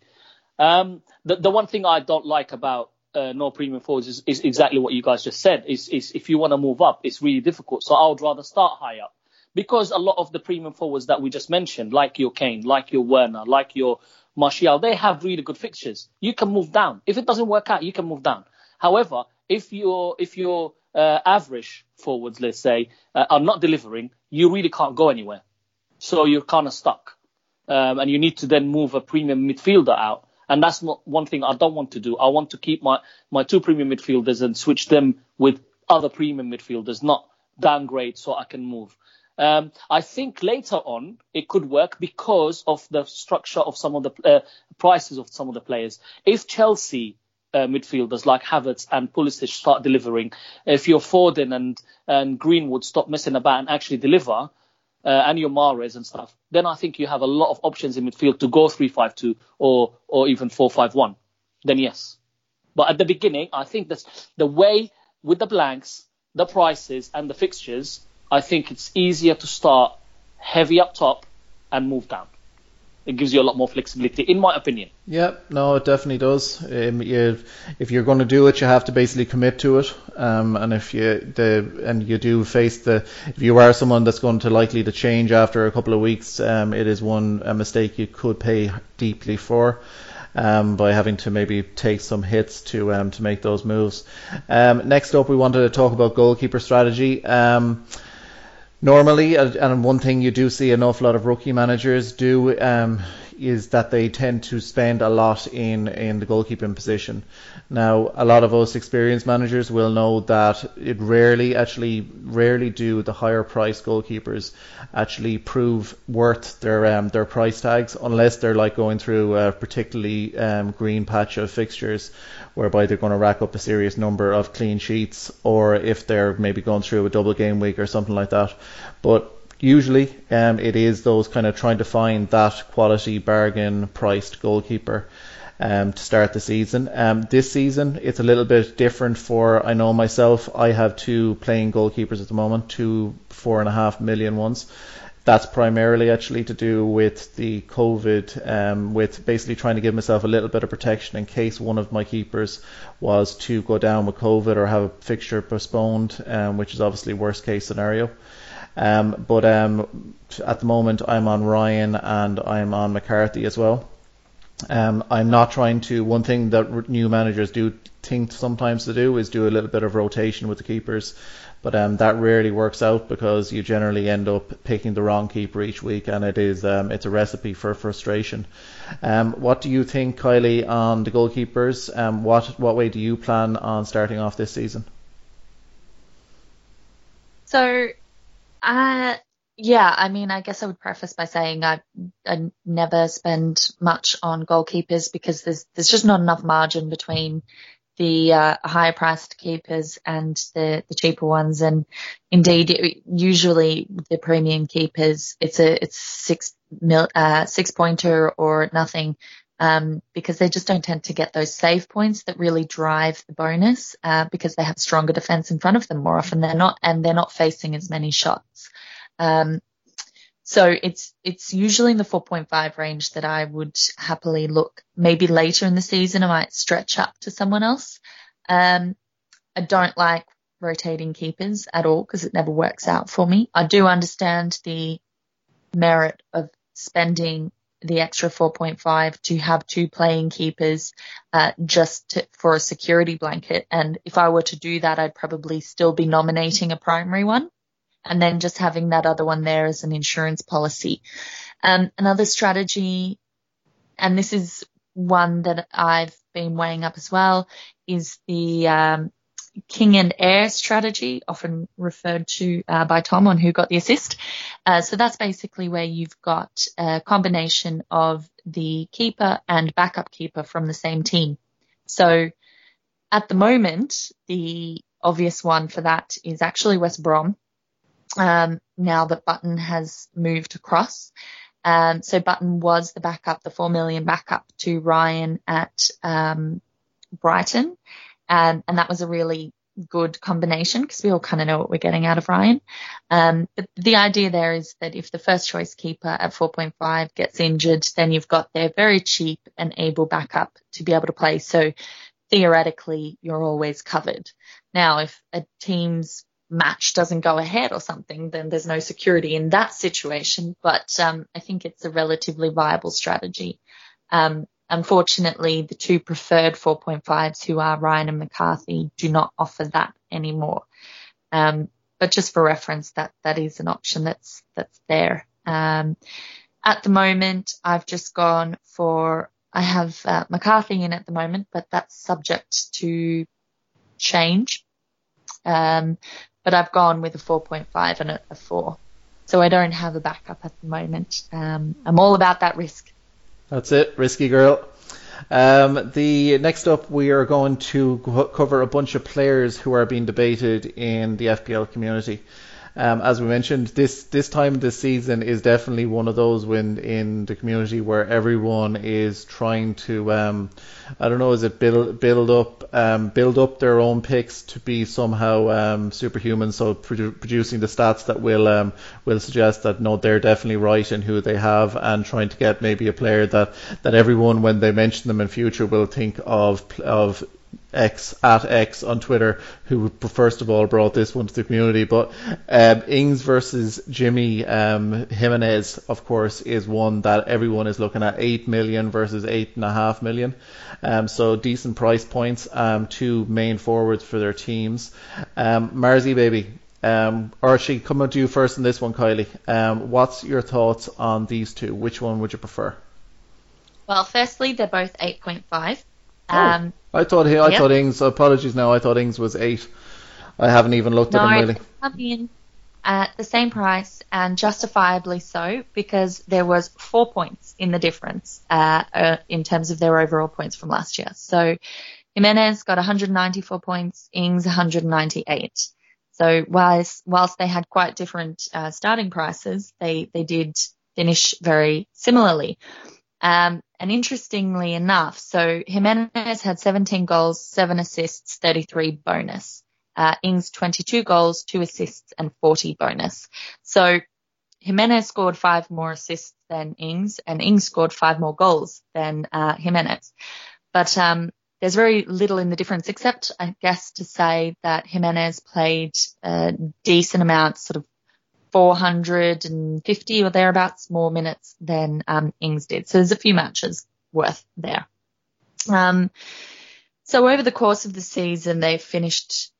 Um, the, the one thing I don't like about Uh, no premium forwards is, is exactly what you guys just said. Is is if you want to move up, it's really difficult. So I would rather start high up, because a lot of the premium forwards that we just mentioned, like your Kane, like your Werner, like your Martial, they have really good fixtures. You can move down. If it doesn't work out, you can move down. However, if your if your uh, average forwards, let's say, uh, are not delivering, you really can't go anywhere. So you're kind of stuck, um, and you need to then move a premium midfielder out. And that's not one thing I don't want to do. I want to keep my, my two premium midfielders and switch them with other premium midfielders, not downgrade so I can move. Um, I think later on it could work because of the structure of some of the uh, prices of some of the players. If Chelsea uh, midfielders like Havertz and Pulisic start delivering, if your Foden and, and Greenwood stop messing about and actually deliver, Uh, and your Mahrez and stuff, then I think you have a lot of options in midfield to go three five two or or even four five one. Then yes. But at the beginning, I think that's the way with the blanks, the prices and the fixtures, I think it's easier to start heavy up top and move down. It gives you a lot more flexibility, in my opinion. Yeah, no, it definitely does. Um, you, if you're going to do it, you have to basically commit to it. Um, and if you the and you do face the, if you are someone that's going to likely to change after a couple of weeks, um, it is one a mistake you could pay deeply for. Um, by having to maybe take some hits to um, to make those moves. Um, next up, we wanted to talk about goalkeeper strategy. Um, Normally, and one thing you do see an awful lot of rookie managers do um, is that they tend to spend a lot in, in the goalkeeping position. Now, a lot of us experienced managers will know that it rarely, actually, rarely do the higher priced goalkeepers actually prove worth their um, their price tags, unless they're like going through a particularly um, green patch of fixtures, whereby they're going to rack up a serious number of clean sheets, or if they're maybe going through a double game week or something like that. But usually um, it is those kind of trying to find that quality bargain priced goalkeeper um, to start the season. Um, this season it's a little bit different for, I know myself, I have two playing goalkeepers at the moment, two four and a half million ones. That's primarily actually to do with the COVID, um, with basically trying to give myself a little bit of protection in case one of my keepers was to go down with COVID or have a fixture postponed, um, which is obviously worst case scenario. Um, but um, at the moment, I'm on Ryan and I'm on McCarthy as well. Um, I'm not trying to, one thing that new managers do think sometimes to do is do a little bit of rotation with the keepers. But um, that rarely works out because you generally end up picking the wrong keeper each week, and it is um, it's a recipe for frustration. Um, what do you think, Kylie, on the goalkeepers? Um, what what way do you plan on starting off this season? So, uh, yeah, I mean, I guess I would preface by saying I I never spend much on goalkeepers because there's there's just not enough margin between the uh, higher priced keepers and the, the cheaper ones. And indeed, it, usually the premium keepers, it's a it's six mil, uh, six pointer or nothing, um, because they just don't tend to get those save points that really drive the bonus, uh, because they have stronger defense in front of them more often than not, and they're not facing as many shots. Um, So it's it's usually in the four point five range that I would happily look. Maybe later in the season I might stretch up to someone else. Um, I don't like rotating keepers at all because it never works out for me. I do understand the merit of spending the extra four point five to have two playing keepers uh, just to, for a security blanket. And if I were to do that, I'd probably still be nominating a primary one, and then just having that other one there as an insurance policy. Um, another strategy, and this is one that I've been weighing up as well, is the um, king and heir strategy, often referred to uh, by Tom on Who Got the Assist. Uh, so that's basically where you've got a combination of the keeper and backup keeper from the same team. So at the moment, the obvious one for that is actually West Brom. Um, now that Button has moved across. Um, so Button was the backup, the four million backup to Ryan at um, Brighton. Um, and that was a really good combination because we all kind of know what we're getting out of Ryan. Um, but the idea there is that if the first choice keeper at four point five gets injured, then you've got their very cheap and able backup to be able to play. So theoretically, you're always covered. Now, if a team's match doesn't go ahead or something, then there's no security in that situation. But um, I think it's a relatively viable strategy. Um, unfortunately, the two preferred four point fives, who are Ryan and McCarthy, do not offer that anymore. Um, but just for reference, that that is an option that's that's there. Um, at the moment, I've just gone for, I have uh, McCarthy in at the moment, but that's subject to change. Um, but I've gone with a four point five and a four. So I don't have a backup at the moment. Um, I'm all about that risk. That's it. Risky girl. Um, the next up, we are going to co- cover a bunch of players who are being debated in the F P L community. Um, as we mentioned, this, this time this season is definitely one of those when in the community where everyone is trying to, um, I don't know, is it build build up um, build up their own picks to be somehow um, superhuman, so produ- producing the stats that will um, will suggest that no, they're definitely right in who they have, and trying to get maybe a player that, that everyone when they mention them in future will think of of. X at X on Twitter, who first of all brought this one to the community. But um, Ings versus Jimmy um, Jimenez, of course, is one that everyone is looking at. eight million versus eight point five million. Um, so decent price points. Um, two main forwards for their teams. Um, Marzi, baby. Um, Archie, coming to you first on this one, Kylie. Um, what's your thoughts on these two? Which one would you prefer? Well, firstly, they're both eight point five. Oh, um, I thought I yep. thought Ings. Apologies, now I thought Ings was eight. I haven't even looked no, at him really. Coming in at the same price, and justifiably so, because there was four points in the difference uh, uh, in terms of their overall points from last year. So Jimenez got one hundred ninety-four points, Ings one hundred ninety-eight. So whilst whilst they had quite different uh, starting prices, they they did finish very similarly. Um, and interestingly enough, so Jimenez had seventeen goals, seven assists, thirty-three bonus. Uh, Ings twenty-two goals, two assists and forty bonus. So Jimenez scored five more assists than Ings, and Ings scored five more goals than uh, Jimenez. But um, there's very little in the difference, except I guess to say that Jimenez played a decent amount, sort of four hundred fifty or thereabouts more minutes than um, Ings did. So there's a few matches worth there. Um, so over the course of the season, they finished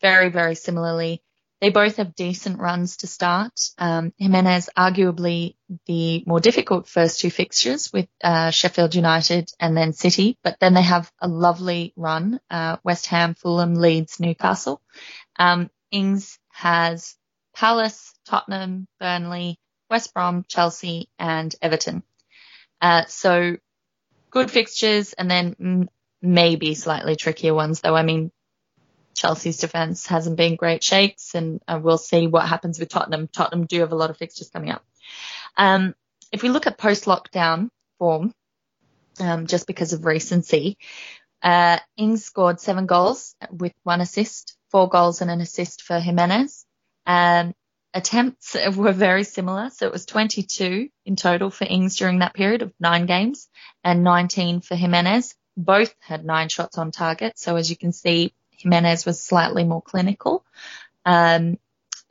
very, very similarly. They both have decent runs to start. Um, Jimenez, arguably the more difficult first two fixtures with uh, Sheffield United and then City, but then they have a lovely run, uh, West Ham, Fulham, Leeds, Newcastle. Um, Ings has Palace, Tottenham, Burnley, West Brom, Chelsea and Everton. Uh, so good fixtures, and then maybe slightly trickier ones, though. I mean, Chelsea's defence hasn't been great shakes, and uh, we'll see what happens with Tottenham. Tottenham do have a lot of fixtures coming up. Um, if we look at post-lockdown form, um, just because of recency, uh, Ings scored seven goals with one assist, four goals and an assist for Jimenez. Um, attempts were very similar, so it was twenty-two in total for Ings during that period of nine games and nineteen for Jimenez. Both had nine shots on target, so as you can see, Jimenez was slightly more clinical, um,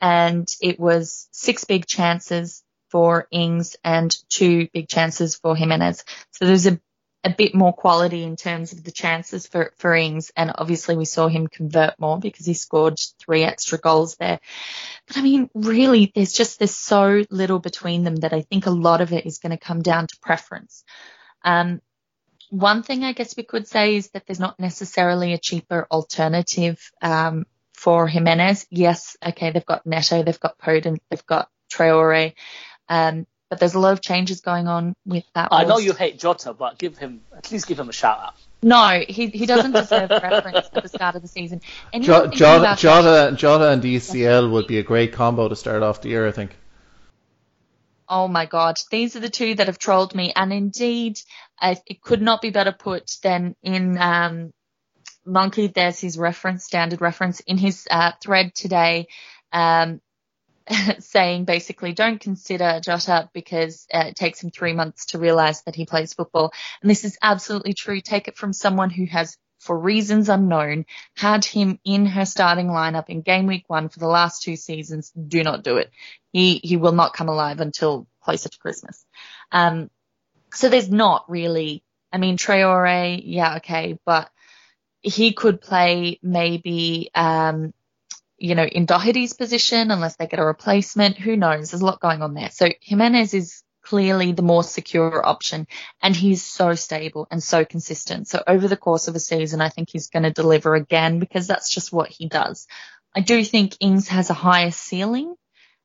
and it was six big chances for Ings and two big chances for Jimenez. So there's a, a bit more quality in terms of the chances for, for Ings, and obviously we saw him convert more because he scored three extra goals there. But, I mean, really, there's just there's so little between them that I think a lot of it is going to come down to preference. Um One thing I guess we could say is that there's not necessarily a cheaper alternative um, for Jimenez. Yes, okay, they've got Neto, they've got Foden, they've got Traore, um, but there's a lot of changes going on with that. I know you hate Jota, but give him at least give him a shout out. No, he he doesn't deserve reference at the start of the season. And jo- Jota, Jota, Jota and D C L would be a great combo to start off the year, I think. Oh, my God. These are the two that have trolled me. And indeed, uh, it could not be better put than in um, Monkey. There's his reference, standard reference, in his uh, thread today um, saying basically don't consider Jota because uh, it takes him three months to realise that he plays football. And this is absolutely true. Take it from someone who has, for reasons unknown, had him in her starting lineup in game week one for the last two seasons. Do not do it. He he will not come alive until closer to Christmas. Um, so there's not really, I mean, Traore, yeah, okay, but he could play maybe, um, you know, in Doherty's position unless they get a replacement. Who knows? There's a lot going on there. So Jimenez is clearly the more secure option, and he's so stable and so consistent. So over the course of a season, I think he's going to deliver again because that's just what he does. I do think Ings has a higher ceiling.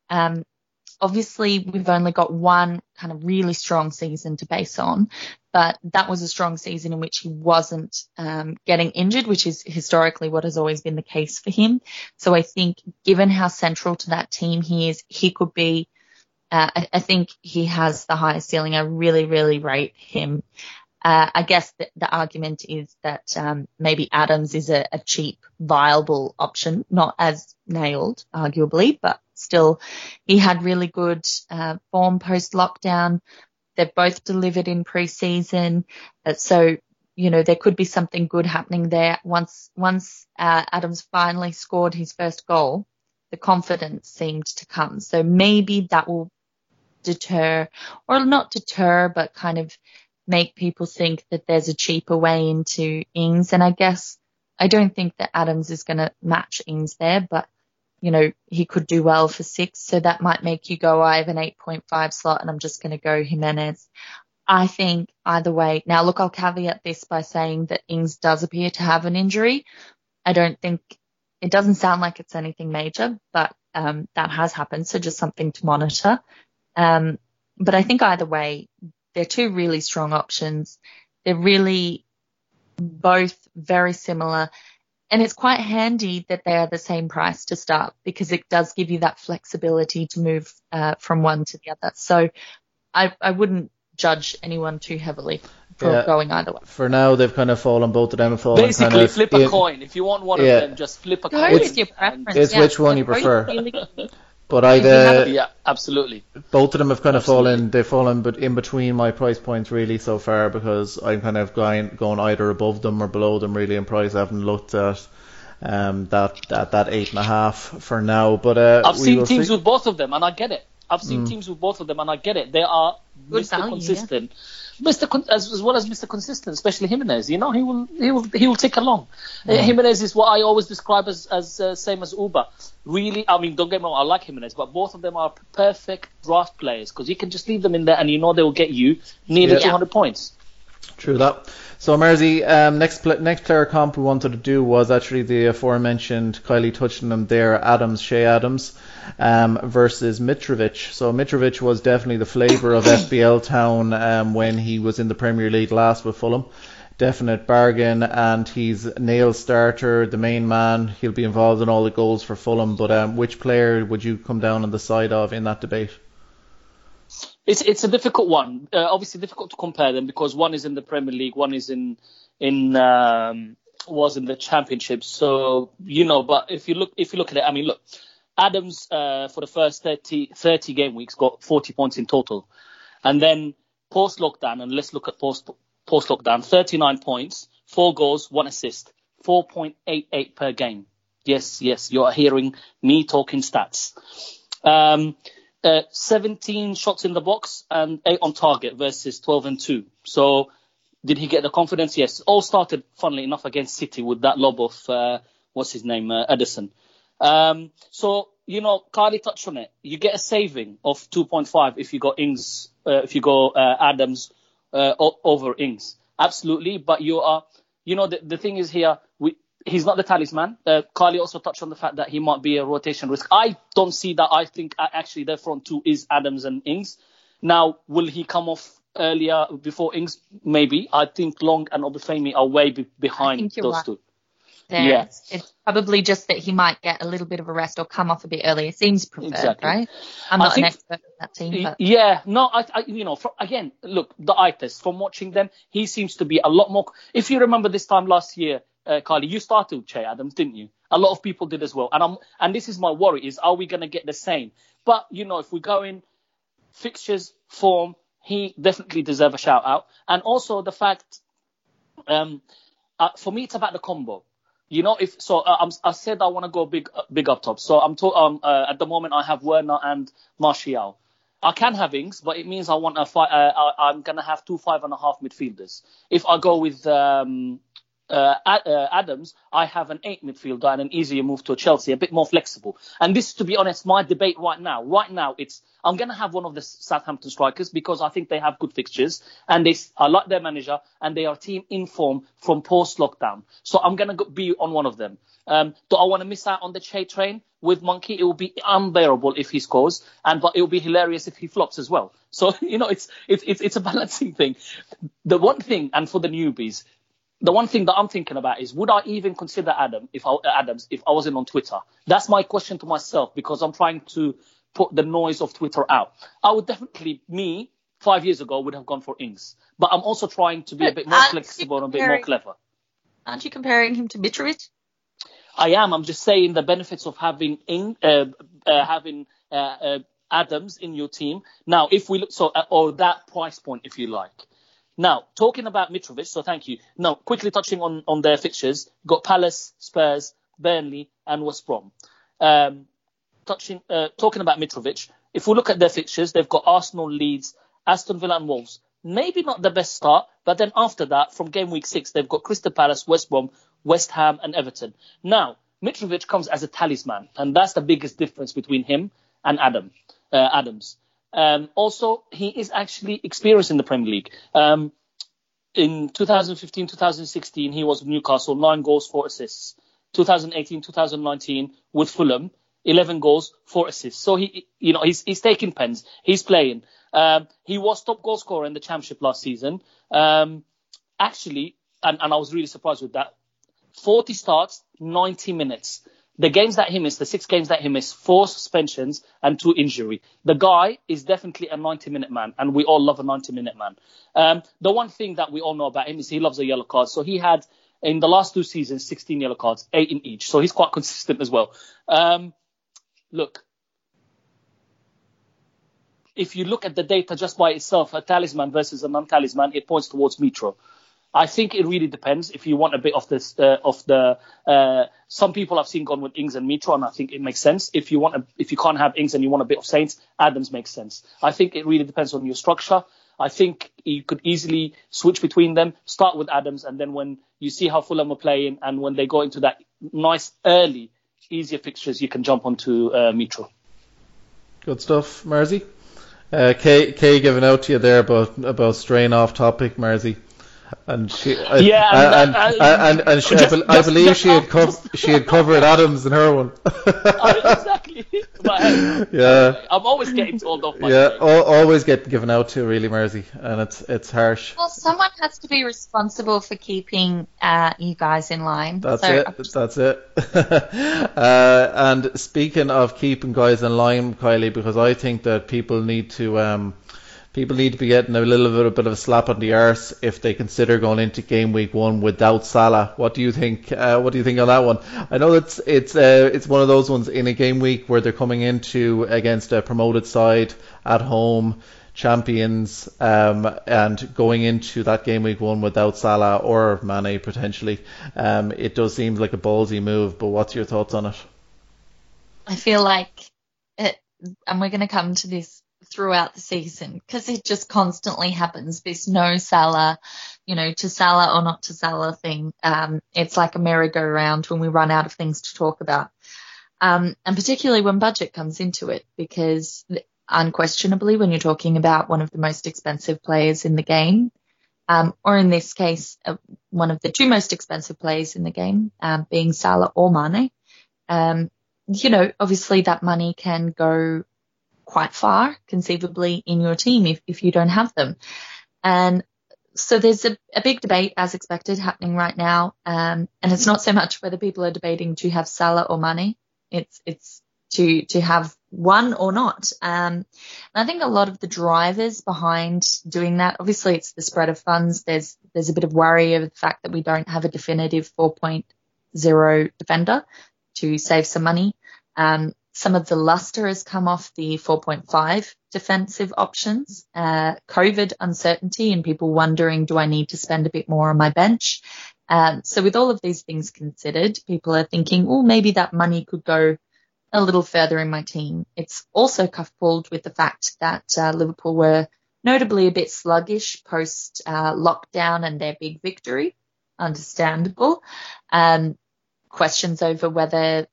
Um, obviously, we've only got one kind of really strong season to base on, but that was a strong season in which he wasn't um, getting injured, which is historically what has always been the case for him. So I think given how central to that team he is, he could be, uh, I, I think he has the highest ceiling. I really, really rate him. Uh, I guess the, the argument is that um, maybe Adams is a, a cheap, viable option, not as nailed, arguably, but still, he had really good uh, form post-lockdown. They've both delivered in pre-season. Uh, so, you know, there could be something good happening there. Once once uh, Adams finally scored his first goal, the confidence seemed to come. So maybe that will deter, or not deter, but kind of make people think that there's a cheaper way into Ings. And I guess I don't think that Adams is going to match Ings there, but you know, he could do well for six. So that might make you go, I have an eight point five slot and I'm just going to go Jimenez. I think either way. Now, look, I'll caveat this by saying that Ings does appear to have an injury. I don't think, it doesn't sound like it's anything major, but um, that has happened. So just something to monitor. Um, but I think either way, they're two really strong options. They're really both very similar. And it's quite handy that they are the same price to start because it does give you that flexibility to move uh, from one to the other. So I, I wouldn't judge anyone too heavily for yeah. going either way. For now, they've kind of fallen, both of them have fallen. Basically, kind of, flip a it, coin. If you want one yeah. of them, just flip a Go coin. It's your preference. It's yeah. which one you prefer. Really but I uh, yeah, absolutely. Both of them have kind of absolutely. fallen. They've fallen, but in between my price points really so far because I'm kind of going going either above them or below them really in price. I haven't looked at um that that, that eight and a half for now. But uh, I've seen teams see. with both of them, and I get it. I've seen mm. teams with both of them, and I get it. They are Good Mister Value, Consistent, yeah. Mister Con- as, as well as Mister Consistent, especially Jimenez. You know, he will he will he will tick along. Yeah. Uh, Jimenez is what I always describe as as uh, same as Uber. Really, I mean, don't get me wrong, I like Jimenez, but both of them are perfect draft players because you can just leave them in there, and you know they will get you near the yeah. two hundred points. True that. So, Mersey, um, next next player comp we wanted to do was actually the aforementioned Kylie Touchingham there, Adams, Che Adams, um, versus Mitrovic. So, Mitrovic was definitely the flavour of F B L town um, when he was in the Premier League last with Fulham. definite bargain, and he's nail starter, the main man. He'll be involved in all the goals for Fulham. But um, which player would you come down on the side of in that debate? It's it's a difficult one. Uh, obviously, difficult to compare them because one is in the Premier League, one is in in um, was in the Championship. So you know, but if you look if you look at it, I mean, look, Adams uh, for the first thirty, thirty game weeks got forty points in total, and then post lockdown, and let's look at post. Post-lockdown, thirty-nine points, four goals, one assist, four point eight eight per game. Yes, yes, you're hearing me talking stats. Um, uh, seventeen shots in the box and eight on target versus twelve and two. So did he get the confidence? Yes. All started, funnily enough, against City with that lob of, uh, what's his name, uh, Edison. Um, so, you know, Carly touched on it. You get a saving of two point five if you go Ings, uh, if you go uh, Adams, Uh, over Ings, absolutely. But you are, you know, the, the thing is here, we, he's not the talisman. Uh, Carly also touched on the fact that he might be a rotation risk. I don't see that. I think actually their front two is Adams and Ings. Now, will he come off earlier before Ings? Maybe. I think Long and Obafemi are way be- behind those right. two. There. Yeah, it's probably just that he might get a little bit of a rest or come off a bit earlier. Seems preferred, exactly. Right? I'm not think, an expert on that team. But. Yeah, no, I, I you know, from, again, look, the eye test from watching them, he seems to be a lot more. If you remember this time last year, uh, Carly, you started with Che Adams, didn't you? A lot of people did as well, and I'm and this is my worry: is are we going to get the same? But you know, if we go in fixtures form, he definitely deserves a shout out, and also the fact, um, uh, for me, it's about the combo. You know, if so, uh, I'm, I said I want to go big, big up top. So I'm to, um, uh, at the moment I have Werner and Martial. I can have Ings, but it means I want a five. Uh, I, I'm gonna have two five and a half midfielders. If I go with um, uh, Ad, uh, Adams, I have an eight midfielder and an easier move to Chelsea, a bit more flexible. And this, to be honest, my debate right now. Right now, it's I'm gonna have one of the Southampton strikers because I think they have good fixtures and they I like their manager and they are team in form from post lockdown. So I'm gonna go, be on one of them. Um, do I want to miss out on the Che train with Monkey? It will be unbearable if he scores, and but it will be hilarious if he flops as well. So you know it's it's it's, it's a balancing thing. The one thing, and for the newbies. The one thing that I'm thinking about is, would I even consider Adam if I, Adams if I wasn't on Twitter? That's my question to myself because I'm trying to put the noise of Twitter out. I would definitely, me, five years ago, would have gone for Ings. But I'm also trying to be a bit more flexible and a bit more clever. Aren't you comparing him to Mitrovic? I am. I'm just saying the benefits of having Ing, uh, uh, having uh, uh, Adams in your team. Now, if we look, so, uh, or that price point, if you like. Now, talking about Mitrovic, so thank you. Now, quickly touching on, on their fixtures, got Palace, Spurs, Burnley and West Brom. Um, touching, uh, talking about Mitrovic, if we look at their fixtures, they've got Arsenal, Leeds, Aston Villa and Wolves. Maybe not the best start, but then after that, from game week six, they've got Crystal Palace, West Brom, West Ham and Everton. Now, Mitrovic comes as a talisman, and that's the biggest difference between him and Adam uh, Adams. Um, also, he is actually experienced in the Premier League. Um, in twenty fifteen twenty sixteen, he was with Newcastle, nine goals, four assists. twenty eighteen twenty nineteen with Fulham, eleven goals, four assists. So he, you know, he's he's taking pens, he's playing. Um, he was top goal scorer in the Championship last season. Um, actually, and, and I was really surprised with that. forty starts, ninety minutes. The games that he missed, the six games that he missed, four suspensions and two injury. The guy is definitely a ninety-minute man, and we all love a ninety-minute man. Um, the one thing that we all know about him is he loves a yellow card. So he had, in the last two seasons, sixteen yellow cards, eight in each. So he's quite consistent as well. Um, look, if you look at the data just by itself, a talisman versus a non-talisman, it points towards Mitro. I think it really depends if you want a bit of this, uh, of the, uh, some people I've seen gone with Ings and Mitro, and I think it makes sense. If you want, a, if you can't have Ings and you want a bit of Saints, Adams makes sense. I think it really depends on your structure. I think you could easily switch between them, start with Adams, and then when you see how Fulham are playing and when they go into that nice early, easier fixtures, you can jump onto uh, Mitro. Good stuff, Marzi. Uh, Kay, Kay giving out to you there about, about straying off topic, Marzi. And she, yeah, I, and, I, I, and, and, and she, just, I, be, I believe she had cov- she had covered Adams in her one. I, exactly. But, um, yeah. I'm always getting told off. My yeah, all, always get given out to, really, Mersey, and it's it's harsh. Well, someone has to be responsible for keeping uh, you guys in line. That's so it. Just... That's it. uh, and speaking of keeping guys in line, Kylie, because I think that people need to. Um, People need to be getting a little bit, a bit of a slap on the arse if they consider going into game week one without Salah. What do you think? Uh, what do you think on that one? I know it's it's uh, it's one of those ones in a game week where they're coming into against a promoted side at home, champions, um, and going into that game week one without Salah or Mane potentially. Um, it does seem like a ballsy move, but what's your thoughts on it? I feel like, it, and we're going to come to this throughout the season, because it just constantly happens, this no Salah, you know, to Salah or not to Salah thing. Um, it's like a merry-go-round when we run out of things to talk about. Um, and particularly when budget comes into it, because unquestionably when you're talking about one of the most expensive players in the game, um, or in this case, uh, one of the two most expensive players in the game, um, being Salah or Mane, um, you know, obviously that money can go quite far, conceivably, in your team if, if you don't have them. And so there's a, a big debate, as expected, happening right now. Um, and it's not so much whether people are debating to have Salah or Mane. It's it's to to have one or not. Um, and I think a lot of the drivers behind doing that, obviously, it's the spread of funds. There's there's a bit of worry over the fact that we don't have a definitive four point oh defender to save some money. Um, Some of the luster has come off the four point five defensive options, uh, COVID uncertainty and people wondering, do I need to spend a bit more on my bench? Um, so with all of these things considered, people are thinking, oh, maybe that money could go a little further in my team. It's also coupled with the fact that uh, Liverpool were notably a bit sluggish post uh, lockdown and their big victory. Understandable. Um, questions over whether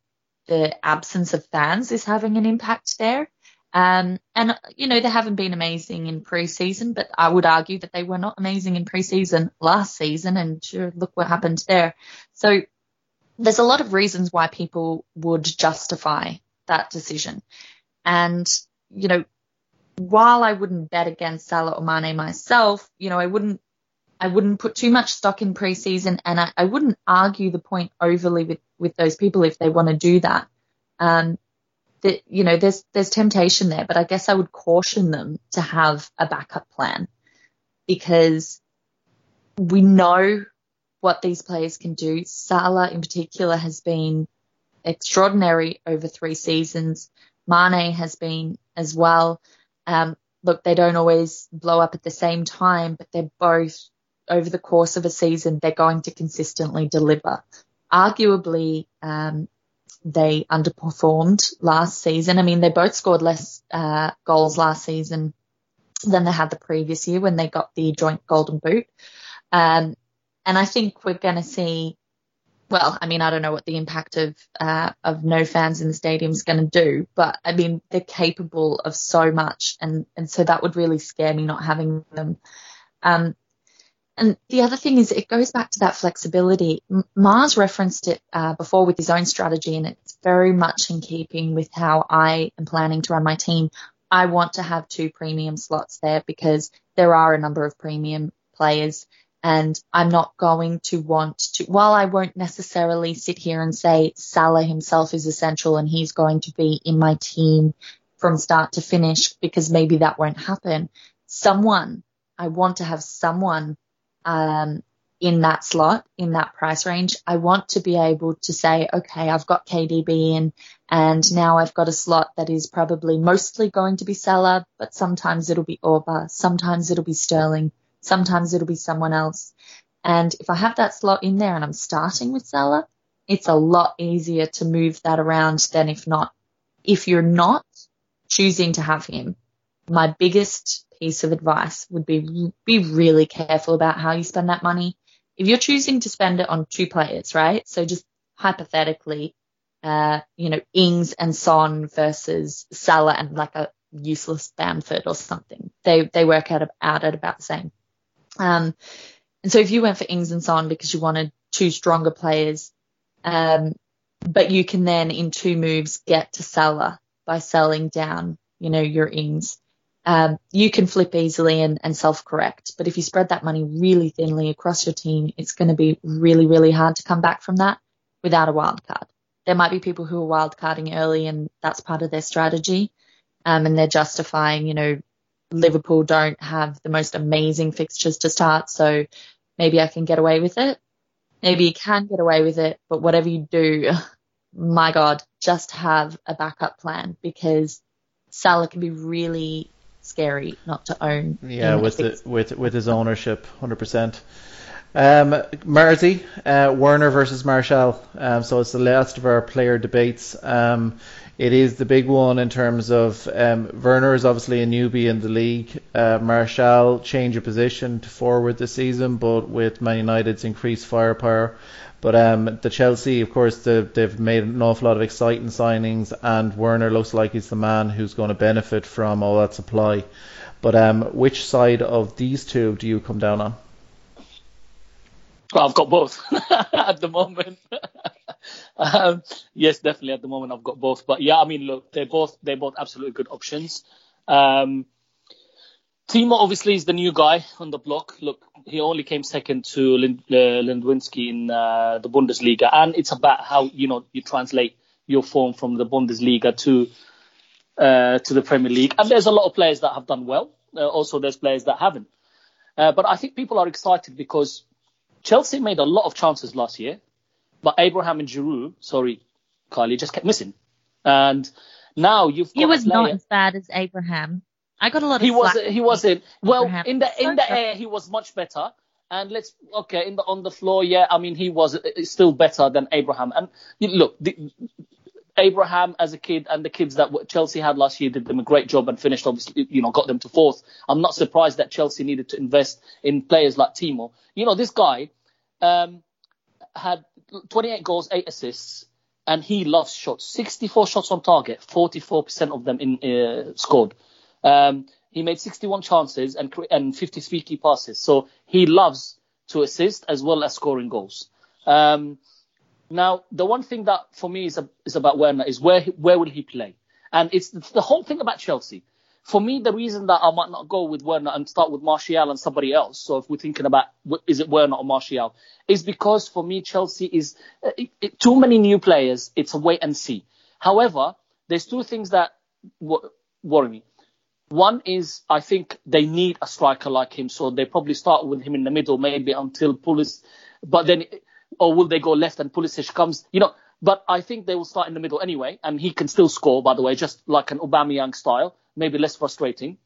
the absence of fans is having an impact there. Um, and, you know, they haven't been amazing in pre-season, but I would argue that they were not amazing in pre-season last season, and sure, look what happened there. So there's a lot of reasons why people would justify that decision. And, you know, while I wouldn't bet against Salah or Mane myself, you know, I wouldn't I wouldn't put too much stock in pre-season, and I, I wouldn't argue the point overly with, with those people if they want to do that. Um, that, you know, there's there's temptation there, but I guess I would caution them to have a backup plan, because we know what these players can do. Salah in particular has been extraordinary over three seasons. Mane has been as well. Um, look, they don't always blow up at the same time, but they're both, over the course of a season, they're going to consistently deliver. Arguably, um, they underperformed last season. I mean, they both scored less uh, goals last season than they had the previous year when they got the joint golden boot. Um, and I think we're going to see, well, I mean, I don't know what the impact of uh, of no fans in the stadium is going to do, but I mean, they're capable of so much. And, and so that would really scare me not having them. Um, And the other thing is, it goes back to that flexibility. Mars referenced it uh, before with his own strategy, and it's very much in keeping with how I am planning to run my team. I want to have two premium slots there because there are a number of premium players, and I'm not going to want to, while I won't necessarily sit here and say Salah himself is essential and he's going to be in my team from start to finish, because maybe that won't happen. Someone, I want to have someone Um, in that slot, in that price range. I want to be able to say, okay, I've got K D B in, and now I've got a slot that is probably mostly going to be Salah, but sometimes it'll be Orba, sometimes it'll be Sterling, sometimes it'll be someone else. And if I have that slot in there and I'm starting with Salah, it's a lot easier to move that around than if not. If you're not choosing to have him, my biggest piece of advice would be be really careful about how you spend that money. If you're choosing to spend it on two players, right? So just hypothetically, uh, you know, Ings and Son versus Salah and like a useless Bamford or something. They they work out, out at about the same. Um, And so if you went for Ings and Son because you wanted two stronger players, um, but you can then in two moves get to Salah by selling down, you know, your Ings. Um, you can flip easily and, and self-correct. But if you spread that money really thinly across your team, it's going to be really, really hard to come back from that without a wild card. There might be people who are wild carding early and that's part of their strategy. Um, and they're justifying, you know, Liverpool don't have the most amazing fixtures to start, so maybe I can get away with it. Maybe you can get away with it, but whatever you do, my God, just have a backup plan because Salah can be really scary not to own. Yeah, with the, with with his ownership, one hundred percent. Um, Marzi, uh, Werner versus Martial. Um, so it's the last of our player debates. Um, it is the big one in terms of um, Werner is obviously a newbie in the league. Uh, Martial changed a position to forward this season, but with Man United's increased firepower. But um, the Chelsea, of course, the, they've made an awful lot of exciting signings, and Werner looks like he's the man who's going to benefit from all that supply. But um, which side of these two do you come down on? Well, I've got both at the moment. um, yes, definitely at the moment I've got both. But yeah, I mean, look, they're both they're both absolutely good options. Um, Timo obviously is the new guy on the block. Look, he only came second to Lind- uh, Lewandowski in uh, the Bundesliga, and it's about how you know you translate your form from the Bundesliga to uh, to the Premier League. And there's a lot of players that have done well. Uh, also, there's players that haven't. Uh, but I think people are excited because Chelsea made a lot of chances last year, but Abraham and Giroud, sorry, Kylie, just kept missing. And now you've got He was not as bad as Abraham. I got a lot of he slack. Was, he wasn't. Well, Abraham. in the in the air, he was much better. And let's, okay, in the on the floor, yeah, I mean, he was still better than Abraham. And look, the, Abraham as a kid and the kids that Chelsea had last year did them a great job and finished, obviously, you know, got them to fourth. I'm not surprised that Chelsea needed to invest in players like Timo. You know, this guy um, had twenty-eight goals, eight assists, and he loves shots. sixty-four shots on target, forty-four percent of them in uh, scored. Um, he made sixty-one chances and and fifty-three key passes. So he loves to assist as well as scoring goals. Um Now, the one thing that for me is, a, is about Werner is where where will he play? And it's, it's the whole thing about Chelsea. For me, the reason that I might not go with Werner and start with Martial and somebody else, so if we're thinking about is it Werner or Martial, is because for me, Chelsea is it, it, too many new players. It's a wait and see. However, there's two things that w- worry me. One is I think they need a striker like him, so they probably start with him in the middle maybe until Pulisic, but then... Or will they go left and Pulisic comes, you know? But I think they will start in the middle anyway, and he can still score, by the way, just like an Aubameyang style, maybe less frustrating.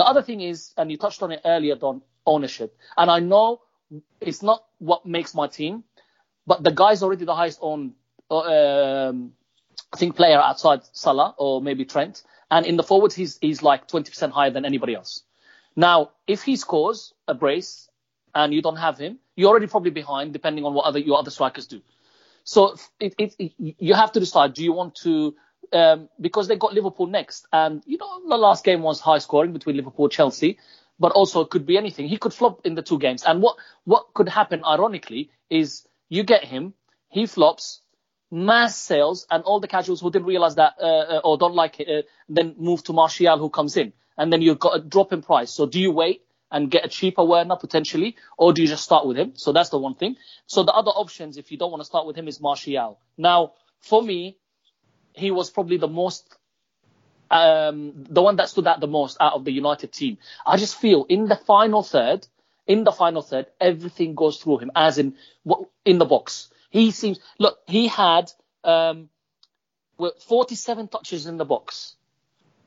The other thing is, and you touched on it earlier, Don, ownership. And I know it's not what makes my team, but the guy's already the highest owned, um, I think, player outside Salah or maybe Trent. And in the forwards, he's he's like twenty percent higher than anybody else. Now, if he scores a brace and you don't have him, you're already probably behind, depending on what other your other strikers do. So it, it, it, you have to decide, do you want to, um, because they got Liverpool next. And, you know, the last game was high scoring between Liverpool and Chelsea, but also it could be anything. He could flop in the two games. And what, what could happen, ironically, is you get him, he flops, mass sales, and all the casuals who didn't realise that uh, or don't like it, uh, then move to Martial, who comes in. And then you've got a drop in price. So do you wait and get a cheaper Werner potentially, or do you just start with him? So that's the one thing. So the other options, if you don't want to start with him, is Martial. Now, for me, he was probably the most, um, the one that stood out the most out of the United team. I just feel in the final third, in the final third, everything goes through him, as in in the box. He seems, look, he had um, forty-seven touches in the box,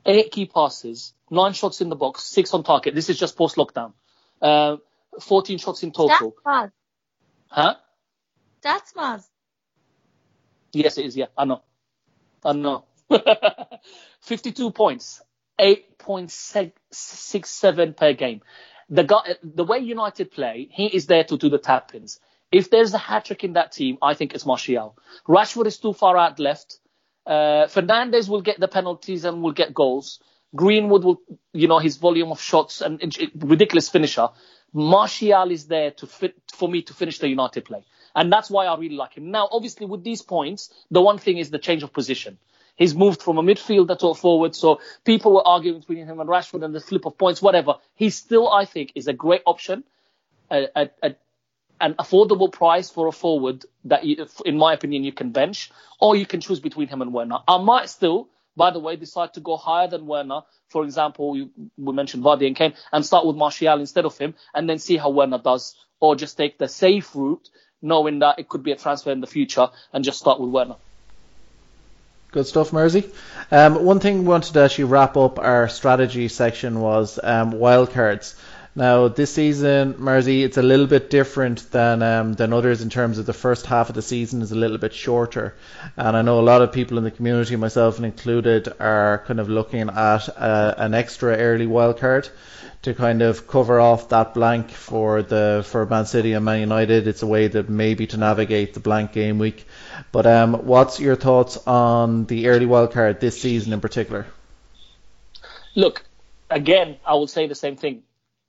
eight key passes, nine shots in the box, six on target. This is just post-lockdown. Uh, fourteen shots in total. That's Maz. Huh? That's Maz. Yes, it is. Yeah, I know. I know. fifty-two points, eight point six seven per game. The guy, the way United play, he is there to do the tap-ins. If there's a hat-trick in that team, I think it's Martial. Rashford is too far out left. Uh, Fernandes will get the penalties and will get goals. Greenwood will, you know, his volume of shots and ridiculous finisher. Martial is there to fit, for me to finish the United play. And that's why I really like him. Now, obviously, with these points, the one thing is the change of position. He's moved from a midfielder to a forward, so people were arguing between him and Rashford and the flip of points, whatever. He still, I think, is a great option, a, a, a, an affordable price for a forward that, you, in my opinion, you can bench, or you can choose between him and Werner. I might still, by the way, decide to go higher than Werner. For example, you, we mentioned Vardy and Kane, and start with Martial instead of him, and then see how Werner does, or just take the safe route, knowing that it could be a transfer in the future, and just start with Werner. Good stuff, Mersey. Um, one thing we wanted to actually wrap up our strategy section was um, wildcards. Now, this season, Mersey, it's a little bit different than um, than others in terms of the first half of the season is a little bit shorter. And I know a lot of people in the community, myself included, are kind of looking at uh, an extra early wildcard to kind of cover off that blank for the for Man City and Man United. It's a way that maybe to navigate the blank game week. But um, what's your thoughts on the early wildcard this season in particular? Look, again, I will say the same thing.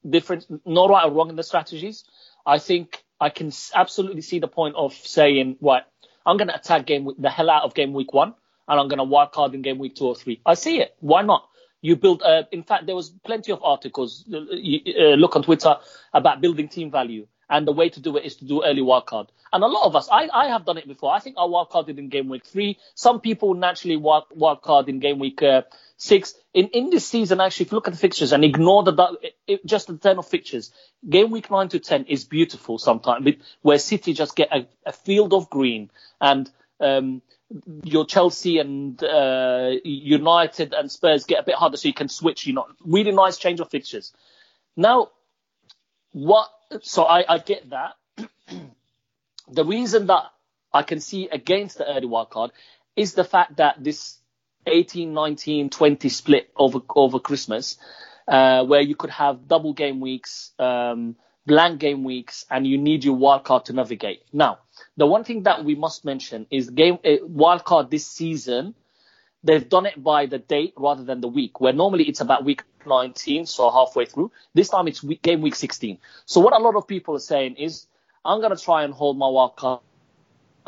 Different, no right or wrong in the strategies. I think I can absolutely see the point of saying, right, I'm going to attack game the hell out of game week one, and I'm going to wild card in game week two or three. I see it. Why not? You build. Uh, in fact, there was plenty of articles. Uh, you, uh, look on Twitter about building team value, and the way to do it is to do early wild card. And a lot of us, I, I have done it before. I think I wild carded in game week three. Some people naturally wild, wild card in game week. Uh, Six in, in this season, actually, if you look at the fixtures and ignore the it, it, just the turn of fixtures, game week nine to ten is beautiful sometimes, where City just get a, a field of green, and um, your Chelsea and uh, United and Spurs get a bit harder, so you can switch. You know, really nice change of fixtures. Now, what? So I, I get that. The reason that I can see against the early wildcard is the fact that this eighteen, nineteen, twenty split over over Christmas, uh, where you could have double game weeks, um, blank game weeks, and you need your wildcard to navigate. Now, the one thing that we must mention is game uh, wildcard this season, they've done it by the date rather than the week, where normally it's about week nineteen, so halfway through. This time it's week, game week sixteen. So what a lot of people are saying is, I'm going to try and hold my wildcard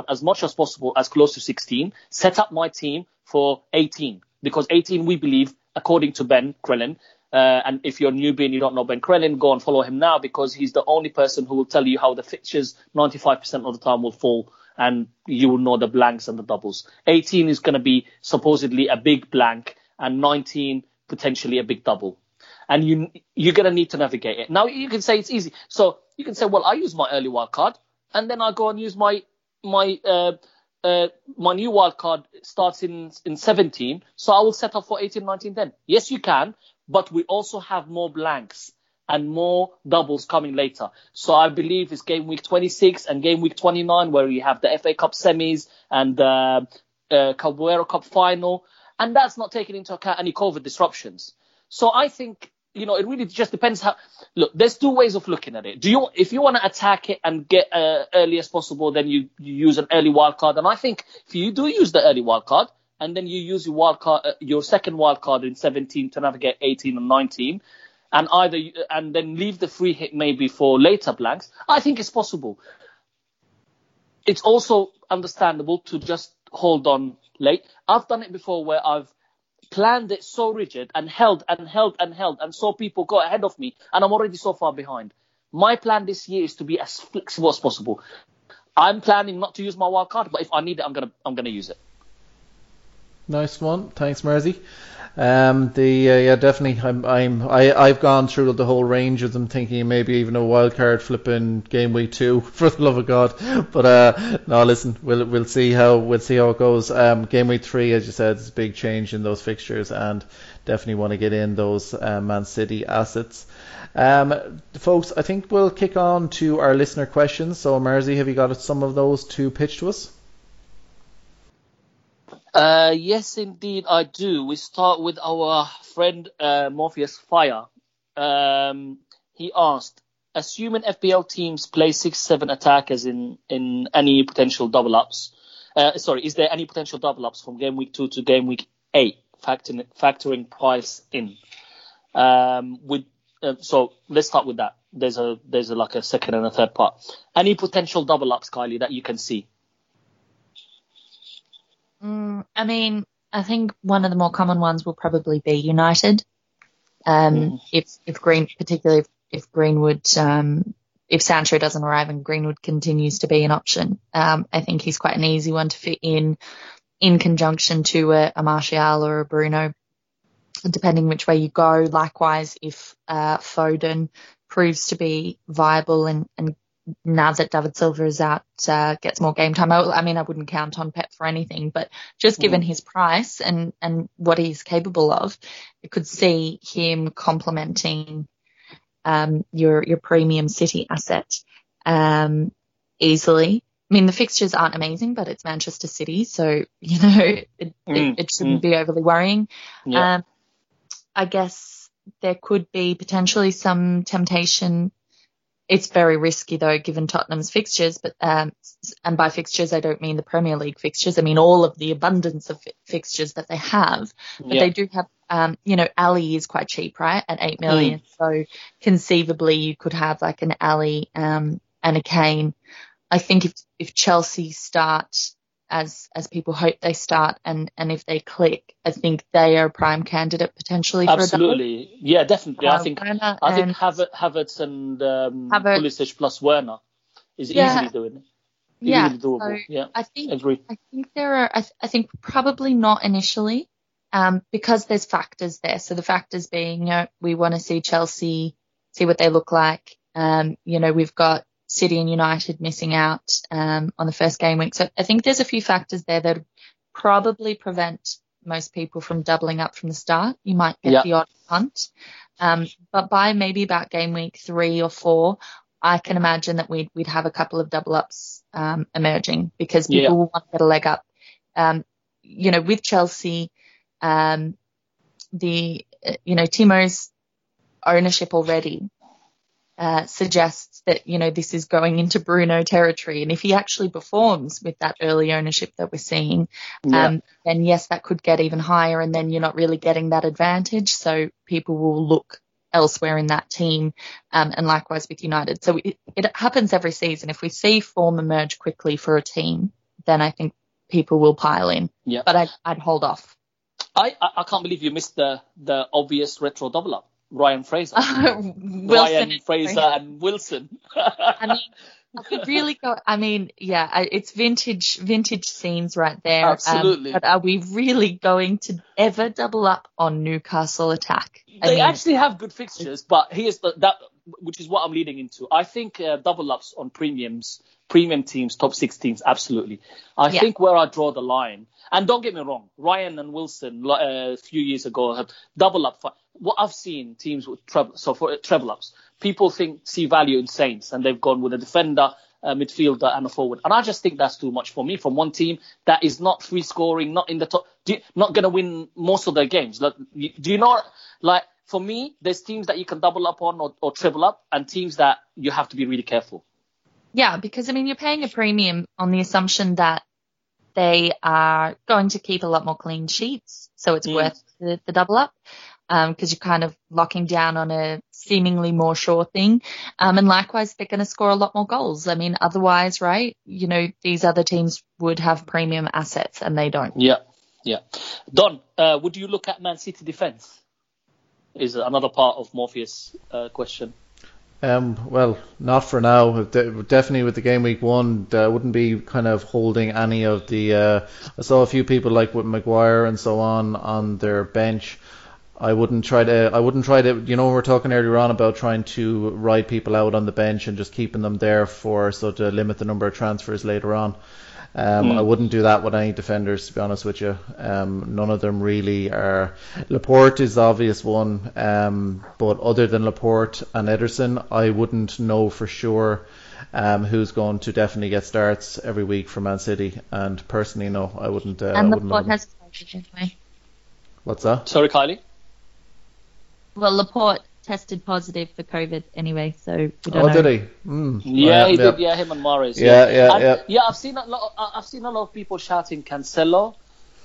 as much as possible, as close to sixteen, set up my team for eighteen, because eighteen, we believe, according to Ben Krellin, uh, and if you're a newbie and you don't know Ben Krellin, go and follow him now, because he's the only person who will tell you how the fixtures ninety-five percent of the time will fall, and you will know the blanks and the doubles. eighteen is going to be supposedly a big blank, and nineteen potentially a big double. And you, you're going to need to navigate it. Now, you can say it's easy. So you can say, well, I use my early wild card, and then I go and use my my uh, uh, my new wildcard starts in, in seventeen, so I will set up for eighteen, nineteen then. Yes, you can, but we also have more blanks and more doubles coming later. So I believe it's game week twenty-six and game week twenty-nine, where you have the F A Cup semis and the uh, uh, Carabao Cup final, and that's not taking into account any COVID disruptions. So I think, you know, it really just depends how. Look, there's two ways of looking at it. Do you, if you want to attack it and get uh, early as possible, then you, you use an early wild card. And I think if you do use the early wild card, and then you use your wild card, uh, your second wild card in seventeen to navigate eighteen and nineteen, and either and then leave the free hit maybe for later blanks, I think it's possible. It's also understandable to just hold on late. I've done it before where I've planned it so rigid and held and held and held and saw people go ahead of me, and I'm already so far behind. My plan this year is to be as flexible as possible. I'm planning not to use my wild card, but if I need it, I'm gonna I'm gonna use it. Nice one, thanks, Mersey. Um, the uh, yeah, definitely. I'm I'm I I've gone through the whole range of them, thinking maybe even a wild card flipping game week two for the love of God. But uh, no, listen, we'll we'll see how we'll see how it goes. Um, game week three, as you said, is a big change in those fixtures, and definitely want to get in those uh, Man City assets. Um, folks, I think we'll kick on to our listener questions. So, Mersey, have you got some of those to pitch to us? Uh, yes, indeed, I do. We start with our friend uh, Morpheus Fire. Um, he asked, assuming F B L teams play six seven attackers in, in any potential double-ups, uh, sorry, is there any potential double-ups from game week two to game week eight, factoring, factoring price in? Um, with Uh, so let's start with that. There's a there's a, like a second and a third part. Any potential double ups, Kylie, that you can see? Mm, I mean, I think one of the more common ones will probably be United. Um, mm. If if Green, particularly if, if Greenwood, um, if Sancho doesn't arrive and Greenwood continues to be an option, um, I think he's quite an easy one to fit in, in conjunction to a, a Martial or a Bruno, depending which way you go. Likewise, if uh, Foden proves to be viable and, and now that David Silva is out, uh, gets more game time. I, I mean, I wouldn't count on Pep for anything, but just given his price and, and what he's capable of, you could see him complementing um, your your premium City asset um, easily. I mean, the fixtures aren't amazing, but it's Manchester City, so, you know, it, it, mm, it shouldn't mm. be overly worrying. Yeah. Um, I guess there could be potentially some temptation. It's very risky, though, given Tottenham's fixtures, but um, and by fixtures, I don't mean the Premier League fixtures. I mean all of the abundance of fi- fixtures that they have. But yeah. they do have, um, you know, Ali is quite cheap, right, at eight million dollars. Mm. So conceivably you could have like an Ali um, and a Kane. I think if if Chelsea start as as people hope they start, and, and if they click, I think they are a prime candidate potentially. Absolutely, for a yeah, definitely. Um, I think Werner I think Havertz, Havertz and um, Havertz. Pulisic plus Werner is yeah. easily doing it. Yeah, easily doable. So yeah, I think Agree. I think there are. I, th- I think probably not initially, um, because there's factors there. So the factors being, you know, we want to see Chelsea, see what they look like. Um, you know, we've got City and United missing out um, on the first game week. So I think there's a few factors there that probably prevent most people from doubling up from the start. You might get yep. the odd punt. Um, but by maybe about game week three or four, I can imagine that we'd, we'd have a couple of double ups um, emerging because people yeah. will want to get a leg up. Um, you know, with Chelsea, um, the, you know, Timo's ownership already Uh, suggests that, you know, this is going into Bruno territory. And if he actually performs with that early ownership that we're seeing, yeah. um, then, yes, that could get even higher and then you're not really getting that advantage. So people will look elsewhere in that team um, and likewise with United. So it, it happens every season. If we see form emerge quickly for a team, then I think people will pile in. Yeah. But I'd, I'd hold off. I, I can't believe you missed the, the obvious retro double-up. Ryan Fraser, Ryan Fraser and Wilson. I mean, I could really go. I mean, yeah, it's vintage, vintage scenes right there. Absolutely. Um, but are we really going to ever double up on Newcastle attack? I they mean, actually have good fixtures, but here's the, that, which is what I'm leading into. I think uh, double ups on premiums, premium teams, top six teams, absolutely. I yeah. think where I draw the line, and don't get me wrong, Ryan and Wilson uh, a few years ago had double up. For, what I've seen teams with treble, so for uh, treble ups, people think see value in Saints, and they've gone with a defender, a midfielder, and a forward. And I just think that's too much for me from one team that is not free scoring, not in the top, do, not going to win most of their games. Like, do you know, like for me, there's teams that you can double up on or, or treble up, and teams that you have to be really careful. Yeah, because I mean, you're paying a premium on the assumption that they are going to keep a lot more clean sheets, so it's mm. worth the, the double up. Because um, you're kind of locking down on a seemingly more sure thing. Um, and likewise, they're going to score a lot more goals. I mean, otherwise, right, you know, these other teams would have premium assets and they don't. Yeah, yeah. Don, uh, would you look at Man City defence? Is another part of Morpheus' uh, question. Um, well, not for now. Definitely with the game week one, I wouldn't be kind of holding any of the... Uh, I saw a few people like with Maguire and so on on their bench. I wouldn't try to, I wouldn't try to, you know, we were talking earlier on about trying to ride people out on the bench and just keeping them there for, so to limit the number of transfers later on. Um, mm. I wouldn't do that with any defenders, to be honest with you. Um, none of them really are. Laporte is the obvious one, um, but other than Laporte and Ederson, I wouldn't know for sure um, who's going to definitely get starts every week for Man City. And personally, no, I wouldn't. Uh, and Laporte has tested, anyway. What's that? Sorry, Kylie? Well, Laporte tested positive for COVID anyway, so we don't oh, know. Oh, did he? Mm. Yeah, right, he yeah. did. Yeah, him and Mahrez. Yeah, yeah, yeah, and, yeah. Yeah, I've seen a lot. Of, I've seen a lot of people shouting Cancelo,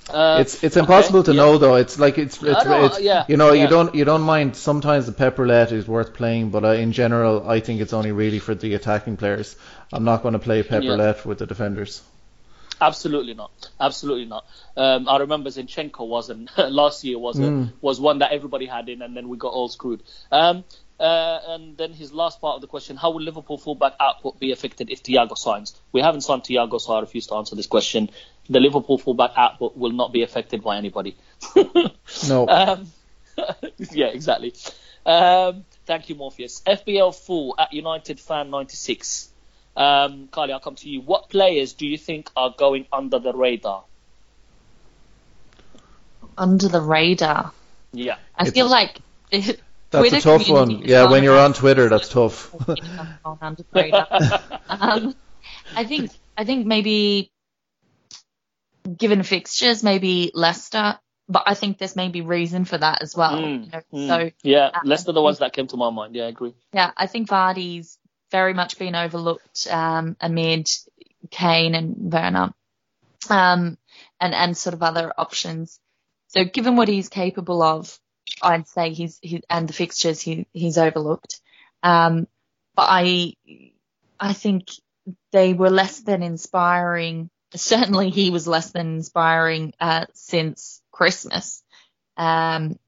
Uh, it's it's impossible okay, to yeah. know though. It's like it's it's, it's yeah, you know yeah. you don't you don't mind. Sometimes the pep roulette is worth playing, but uh, in general, I think it's only really for the attacking players. I'm not going to play pep yeah. roulette with the defenders. Absolutely not. Absolutely not. Um, I remember Zinchenko wasn't last year was mm. a, was one that everybody had in, and then we got all screwed. Um, uh, and then his last part of the question: how will Liverpool fullback output be affected if Thiago signs? We haven't signed Thiago, so I refuse to answer this question. The Liverpool fullback output will not be affected by anybody. No. Um, yeah, exactly. Um, thank you, Morpheus. F B L Fool at United Fan ninety-six. Um, Carly, I'll come to you. What players do you think are going under the radar? Under the radar? Yeah. I it's feel a, like... That's Twitter a tough one. Yeah, when you're on Twitter, that's tough. Under the radar. um, I think. I think maybe... Given fixtures, maybe Leicester, but I think there's maybe reason for that as well. Mm, you know? mm, so yeah, um, Leicester, the ones that came to my mind. Yeah, I agree. Yeah, I think Vardy's very much been overlooked um, amid Kane and Werner, um, and and sort of other options. So given what he's capable of, I'd say he's he, and the fixtures he he's overlooked. Um, but I I think they were less than inspiring. Certainly he was less than inspiring uh, since Christmas. Um,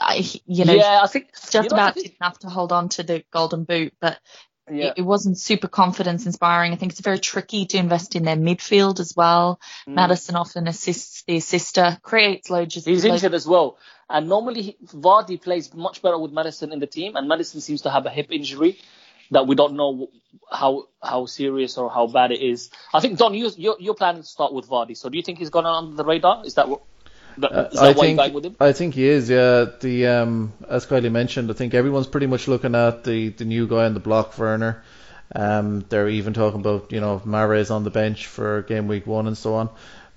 I, you know, yeah, I think just you know, about think... enough to hold on to the golden boot, but yeah. it, it wasn't super confidence inspiring. I think it's very tricky to invest in their midfield as well. Mm. Madison often assists the assister, creates loads of... He's loads injured as well. And normally he, Vardy plays much better with Madison in the team, and Madison seems to have a hip injury that we don't know how how serious or how bad it is. I think, Don, you, you're, you're planning to start with Vardy, so do you think he's gone under the radar? Is that what, that, uh, is that why you're going with him? I think he is, yeah. The um, as Kylie mentioned, I think everyone's pretty much looking at the, the new guy on the block, Werner. Um, they're even talking about, you know, Mahrez on the bench for game week one and so on.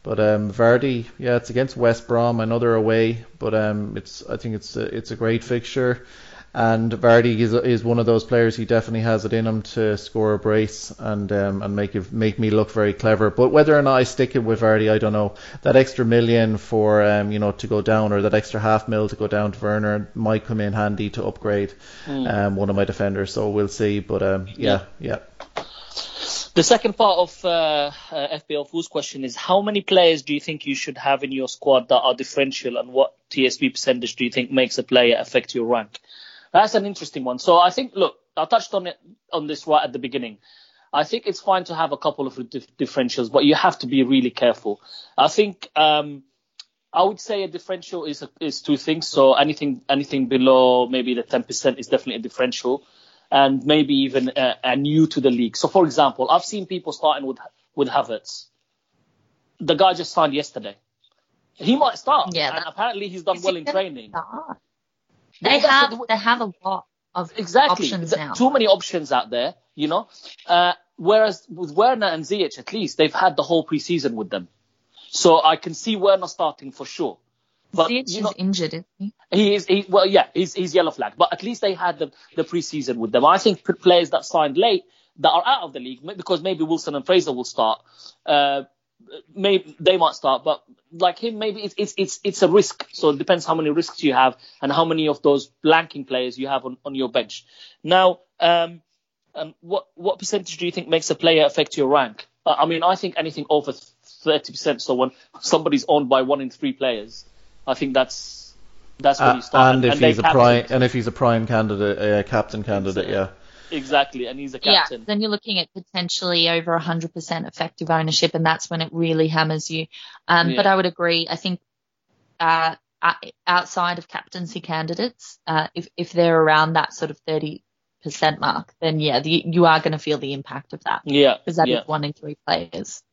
But um, Vardy, yeah, it's against West Brom, another away, but um, it's I think it's a, it's a great fixture. And Vardy is is one of those players. He definitely has it in him to score a brace and um, and make it, make me look very clever. But whether or not I stick it with Vardy, I don't know. That extra million for um you know to go down, or that extra half mil to go down to Werner, might come in handy to upgrade mm. um one of my defenders. So we'll see. But um yeah yeah. yeah. The second part of uh, uh, F B L Fool's question is: how many players do you think you should have in your squad that are differential, and what T S V percentage do you think makes a player affect your rank? That's an interesting one. So I think, look, I touched on it on this right at the beginning. I think it's fine to have a couple of dif- differentials, but you have to be really careful. I think um, I would say a differential is is two things. So anything anything below maybe the ten percent is definitely a differential, and maybe even a, a new to the league. So for example, I've seen people starting with with Havertz. The guy just signed yesterday. He might start, yeah, and apparently he's done well in training. Start? They have, they have a lot of exactly. options now. Too many options out there, you know. Uh, whereas with Werner and Ziyech, at least, they've had the whole preseason with them. So I can see Werner starting for sure. But, Ziyech you know, is injured, isn't he? He is. He, well, yeah, he's, he's yellow flag. But at least they had the, the preseason with them. I think players that signed late that are out of the league, because maybe Wilson and Fraser will start, uh, maybe they might start, but like him, maybe it's it's it's it's a risk. So it depends how many risks you have and how many of those blanking players you have on, on your bench. Now, um, um, what what percentage do you think makes a player affect your rank? I mean, I think anything over thirty percent. So when somebody's owned by one in three players, I think that's that's where uh, you start. And, and if and he's a prime, and if he's a prime candidate, a uh, captain candidate, exactly. yeah. Exactly, and he's a captain. Yeah, then you're looking at potentially over one hundred percent effective ownership, and that's when it really hammers you. Um, yeah. But I would agree. I think uh, outside of captaincy candidates, uh, if, if they're around that sort of thirty percent mark, then, yeah, the, you are going to feel the impact of that. Yeah. Because that yeah. is one in three players.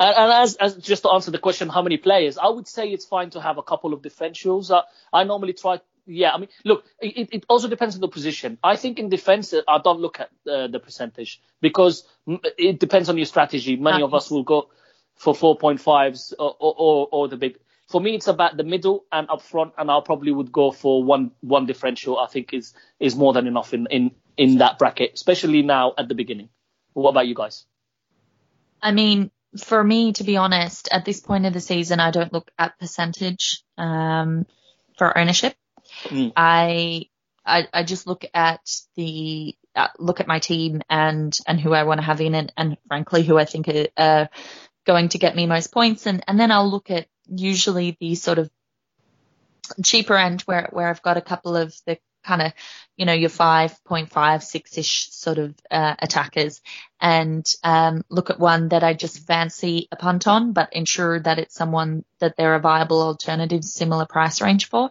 And, and as, as just to answer the question, how many players, I would say it's fine to have a couple of differentials. I, I normally try... Yeah, I mean, look, it, it also depends on the position. I think in defence, I don't look at uh, the percentage because it depends on your strategy. Many of us will go for four point fives or, or, or the big. For me, it's about the middle and up front, and I probably would go for one one differential. I think is is more than enough in, in, in that bracket, especially now at the beginning. What about you guys? I mean, for me, to be honest, at this point of the season, I don't look at percentage um, for ownership. Mm. I, I I just look at the uh, look at my team and and who I want to have in it, and, and frankly, who I think are uh, going to get me most points, and and then I'll look at usually the sort of cheaper end where where I've got a couple of the kind of, you know, your five point five, six-ish sort of uh, attackers, and um, look at one that I just fancy a punt on, but ensure that it's someone that there are viable alternatives, similar price range for.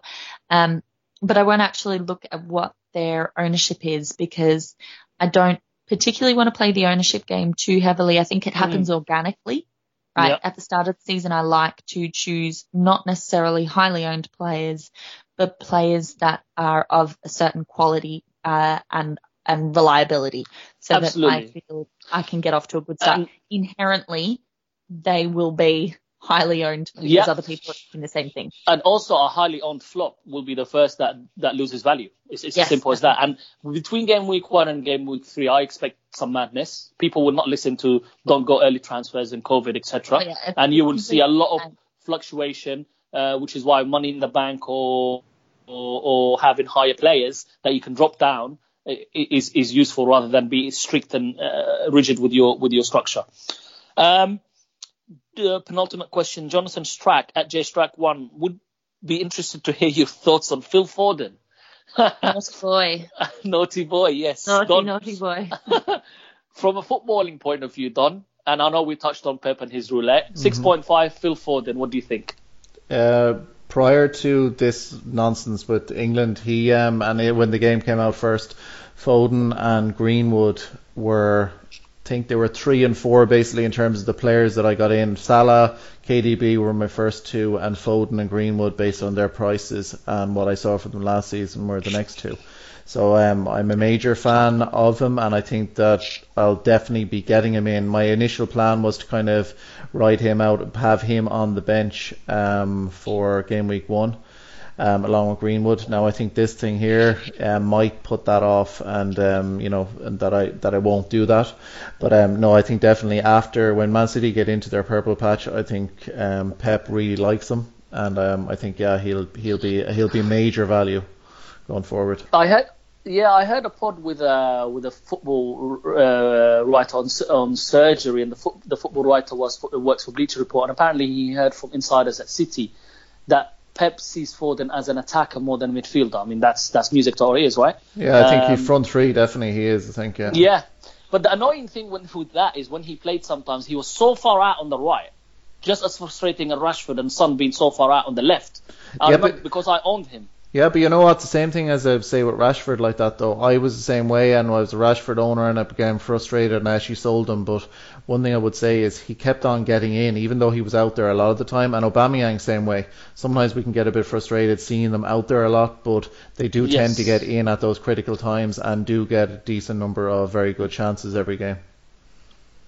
Um, but I won't actually look at what their ownership is, because I don't particularly want to play the ownership game too heavily. I think it happens mm. organically, right? Yep. At the start of the season, I like to choose not necessarily highly owned players, but players that are of a certain quality uh, and and reliability, so Absolutely. that I feel I can get off to a good start. Um, Inherently, they will be highly owned because yeah. other people are doing the same thing. And also, a highly owned flop will be the first that, that loses value. It's, it's yes. as simple as that. And between game week one and game week three, I expect some madness. People will not listen to don't go early transfers and COVID, et cetera. Oh, yeah. And you will see a lot of fluctuation. Uh, which is why money in the bank or, or or having higher players that you can drop down is is useful, rather than be strict and uh, rigid with your with your structure. Um, the penultimate question, Jonathan Strack at J Strack one would be interested to hear your thoughts on Phil Foden. Naughty boy. Naughty boy, yes. Naughty, Don. naughty boy. From a footballing point of view, Don, and I know we touched on Pep and his roulette, mm-hmm. six point five Phil Foden, what do you think? Uh, prior to this nonsense with England, he um, and it, when the game came out first, Foden and Greenwood were, I think they were three and four basically in terms of the players that I got in. Salah, K D B were my first two, and Foden and Greenwood, based on their prices and what I saw from them last season, were the next two. So um, I'm a major fan of him, and I think that I'll definitely be getting him in. My initial plan was to kind of ride him out, have him on the bench um, for game week one, um, along with Greenwood. Now I think this thing here uh, might put that off, and um, you know and that I that I won't do that. But um, no, I think definitely after when Man City get into their purple patch, I think um, Pep really likes him, and um, I think yeah he'll he'll be he'll be major value going forward. I heard, yeah, I heard a pod with a with a football uh, writer on on surgery, and the foot, the football writer was works for Bleacher Report, and apparently he heard from insiders at City that Pep sees Foden as an attacker more than a midfielder. I mean, that's that's music to our ears, right? Yeah, I think um, he's front three definitely. He is, I think. Yeah. Yeah, but the annoying thing when, with that is when he played, sometimes he was so far out on the right, just as frustrating as Rashford and Son being so far out on the left. I yeah, but, because I owned him. Yeah, but you know what? The same thing as I say with Rashford like that, though. I was the same way, and I was a Rashford owner, and I became frustrated, and I actually sold him. But one thing I would say is he kept on getting in, even though he was out there a lot of the time. And Aubameyang, same way. Sometimes we can get a bit frustrated seeing them out there a lot, but they do yes. tend to get in at those critical times and do get a decent number of very good chances every game.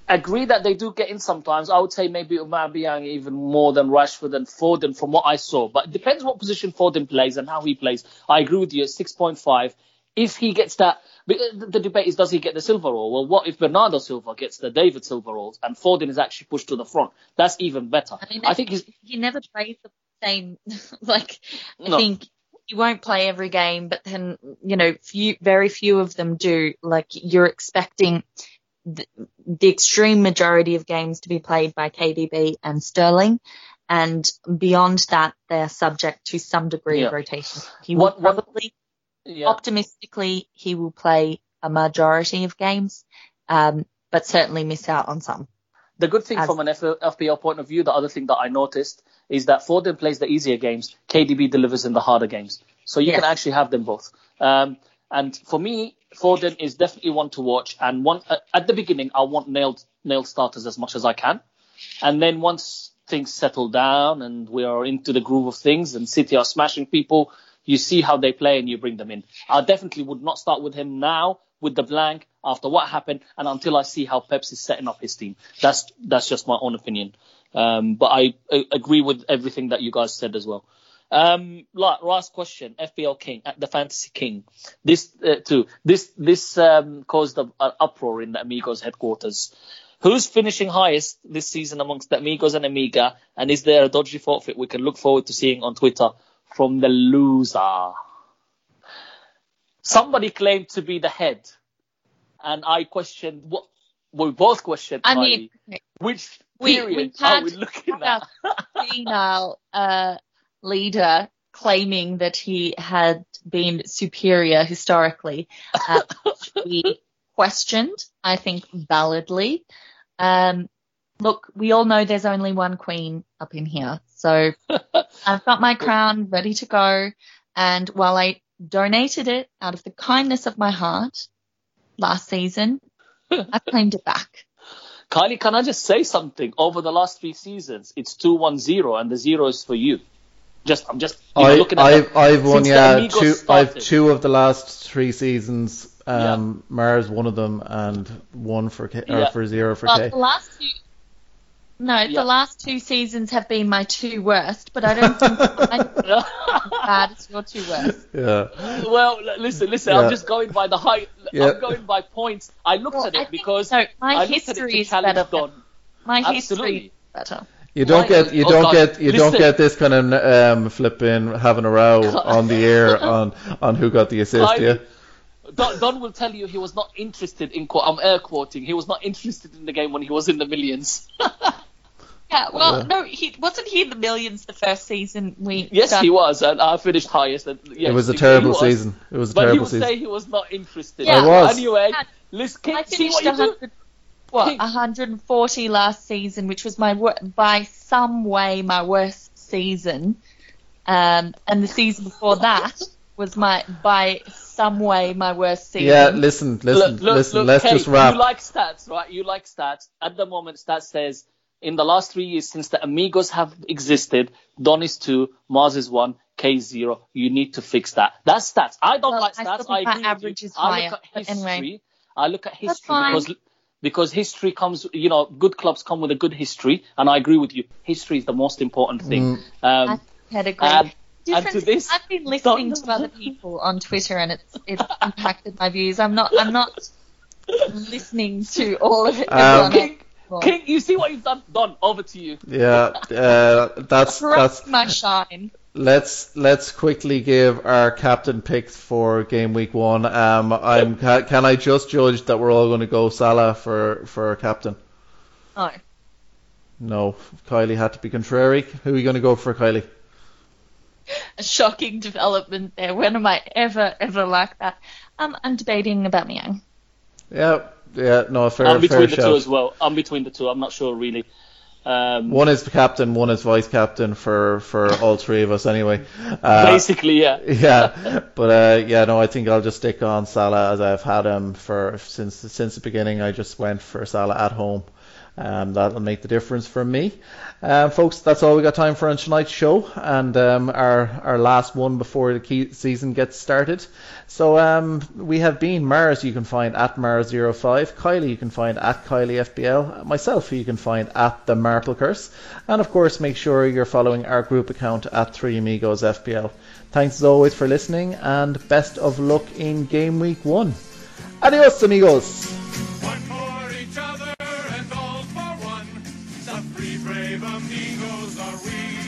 Agree that they do get in sometimes. I would say maybe Aubameyang even more than Rashford and Foden from what I saw. But it depends what position Foden plays and how he plays. I agree with you at six point five. If he gets that... The debate is, does he get the silver roll? Well, what if Bernardo Silva gets the David Silva rolls and Foden is actually pushed to the front? That's even better. I mean, I think he's... he never plays the same... like, I no. think... You won't play every game, but then, you know, few, very few of them do. Like, you're expecting... The, the extreme majority of games to be played by K D B and Sterling, and beyond that, they're subject to some degree yeah. of rotation. He what, will probably, yeah. optimistically, he will play a majority of games, um, but certainly miss out on some. The good thing As, from an F B L point of view, the other thing that I noticed is that Foden plays the easier games, K D B delivers in the harder games. So you yes. can actually have them both. Um, and for me, Foden is definitely one to watch, and one uh, at the beginning I want nailed nailed starters as much as I can, and then once things settle down and we are into the groove of things and City are smashing people, you see how they play and you bring them in. I definitely would not start with him now with the blank after what happened and until I see how Pep is setting up his team. That's that's just my own opinion, um, but I, I agree with everything that you guys said as well. Um, last question, F B L King, the Fantasy King. This uh, too. This this um, caused an uproar in the Amigos headquarters. Who's finishing highest this season amongst the amigos and amiga? And is there a dodgy forfeit we can look forward to seeing on Twitter from the loser? Somebody claimed to be the head. And I questioned, what, we both questioned, I mean, which period we, we had, are we looking at? A female uh, leader claiming that he had been superior historically, uh, which we questioned, I think, validly. Um, look, we all know there's only one queen up in here. So I've got my crown ready to go. And while I donated it out of the kindness of my heart last season, I claimed it back. Kylie, can I just say something? Over the last three seasons, it's two one zero, and the zero is for you. Just, I'm just you know, I, looking at I've, that. I've won, Since yeah, two, I've two of the last three seasons. Um, yeah. Mars one of them, and one for K, or yeah. for zero for well, K. The last two, no, yeah. the last two seasons have been my two worst, but I don't think I'm bad as your two worst. Yeah. Well, listen, listen. Yeah. I'm just going by the high. Yeah. I'm going by points. I looked well, at it I because think, no, my I history is better. Gone. My Absolutely. history is better. You don't get you don't get you don't get this kind of um, flipping having a row on the air on, on who got the assist. I, yeah. Don, Don will tell you he was not interested in. I'm air quoting. He was not interested in the game when he was in the millions. yeah. Well, yeah. no, he wasn't. He in the millions the first season we. Yes, done. he was, and I finished highest. And, yes, it was a terrible was, season. It was a but terrible he would season. Say he was not interested. Yeah, I was. Anyway, yeah. let's keep, I see what you do. What, one hundred forty last season, which was my wor- by some way my worst season, um, and the season before that was my by some way my worst season. Yeah, listen, listen, look, look, listen. Look, let's Kate, just wrap. You like stats, right? You like stats. At the moment, stats says in the last three years since the amigos have existed, Don is two, Mars is one, K is zero. You need to fix that. That's stats. I don't well, like stats. I, I agree. Average is higher. I look at history. Anyway, I look at history because. Because history comes, you know, good clubs come with a good history. And I agree with you. History is the most important thing. Mm. Um, I had agree. And, and to this, I've been listening don't... to other people on Twitter and it's it's impacted my views. I'm not I'm not listening to all of it. Um, King, King, you see what you've done? Don, over to you. Yeah, uh, that's... that's my shine. Let's let's quickly give our captain picks for game week one. Um, I'm can, can I just judge that we're all going to go Salah for for our captain? No. No, Kylie had to be contrary. Who are you going to go for, Kylie? A shocking development there. When am I ever ever like that? Um, I'm debating about Aubameyang. Yeah, yeah, no, fair. I'm between fair the shout. two as well. I'm between the two. I'm not sure really. Um, one is the captain, one is vice captain for, for all three of us anyway. Uh, basically, yeah. yeah, but uh, yeah, no, I think I'll just stick on Salah as I've had him for since since the beginning. I just went for Salah at home. Um, that'll make the difference for me. Uh, folks, that's all we got time for on tonight's show, and um, our our last one before the key season gets started. So um, we have been Mars, you can find at Mars zero five, Kylie, you can find at Kylie F B L, myself, you can find at The Marple Curse, and of course make sure you're following our group account at three amigos F B L. Thanks as always for listening, and best of luck in game week one. Adios, amigos. One for each other. Brave amigos are we.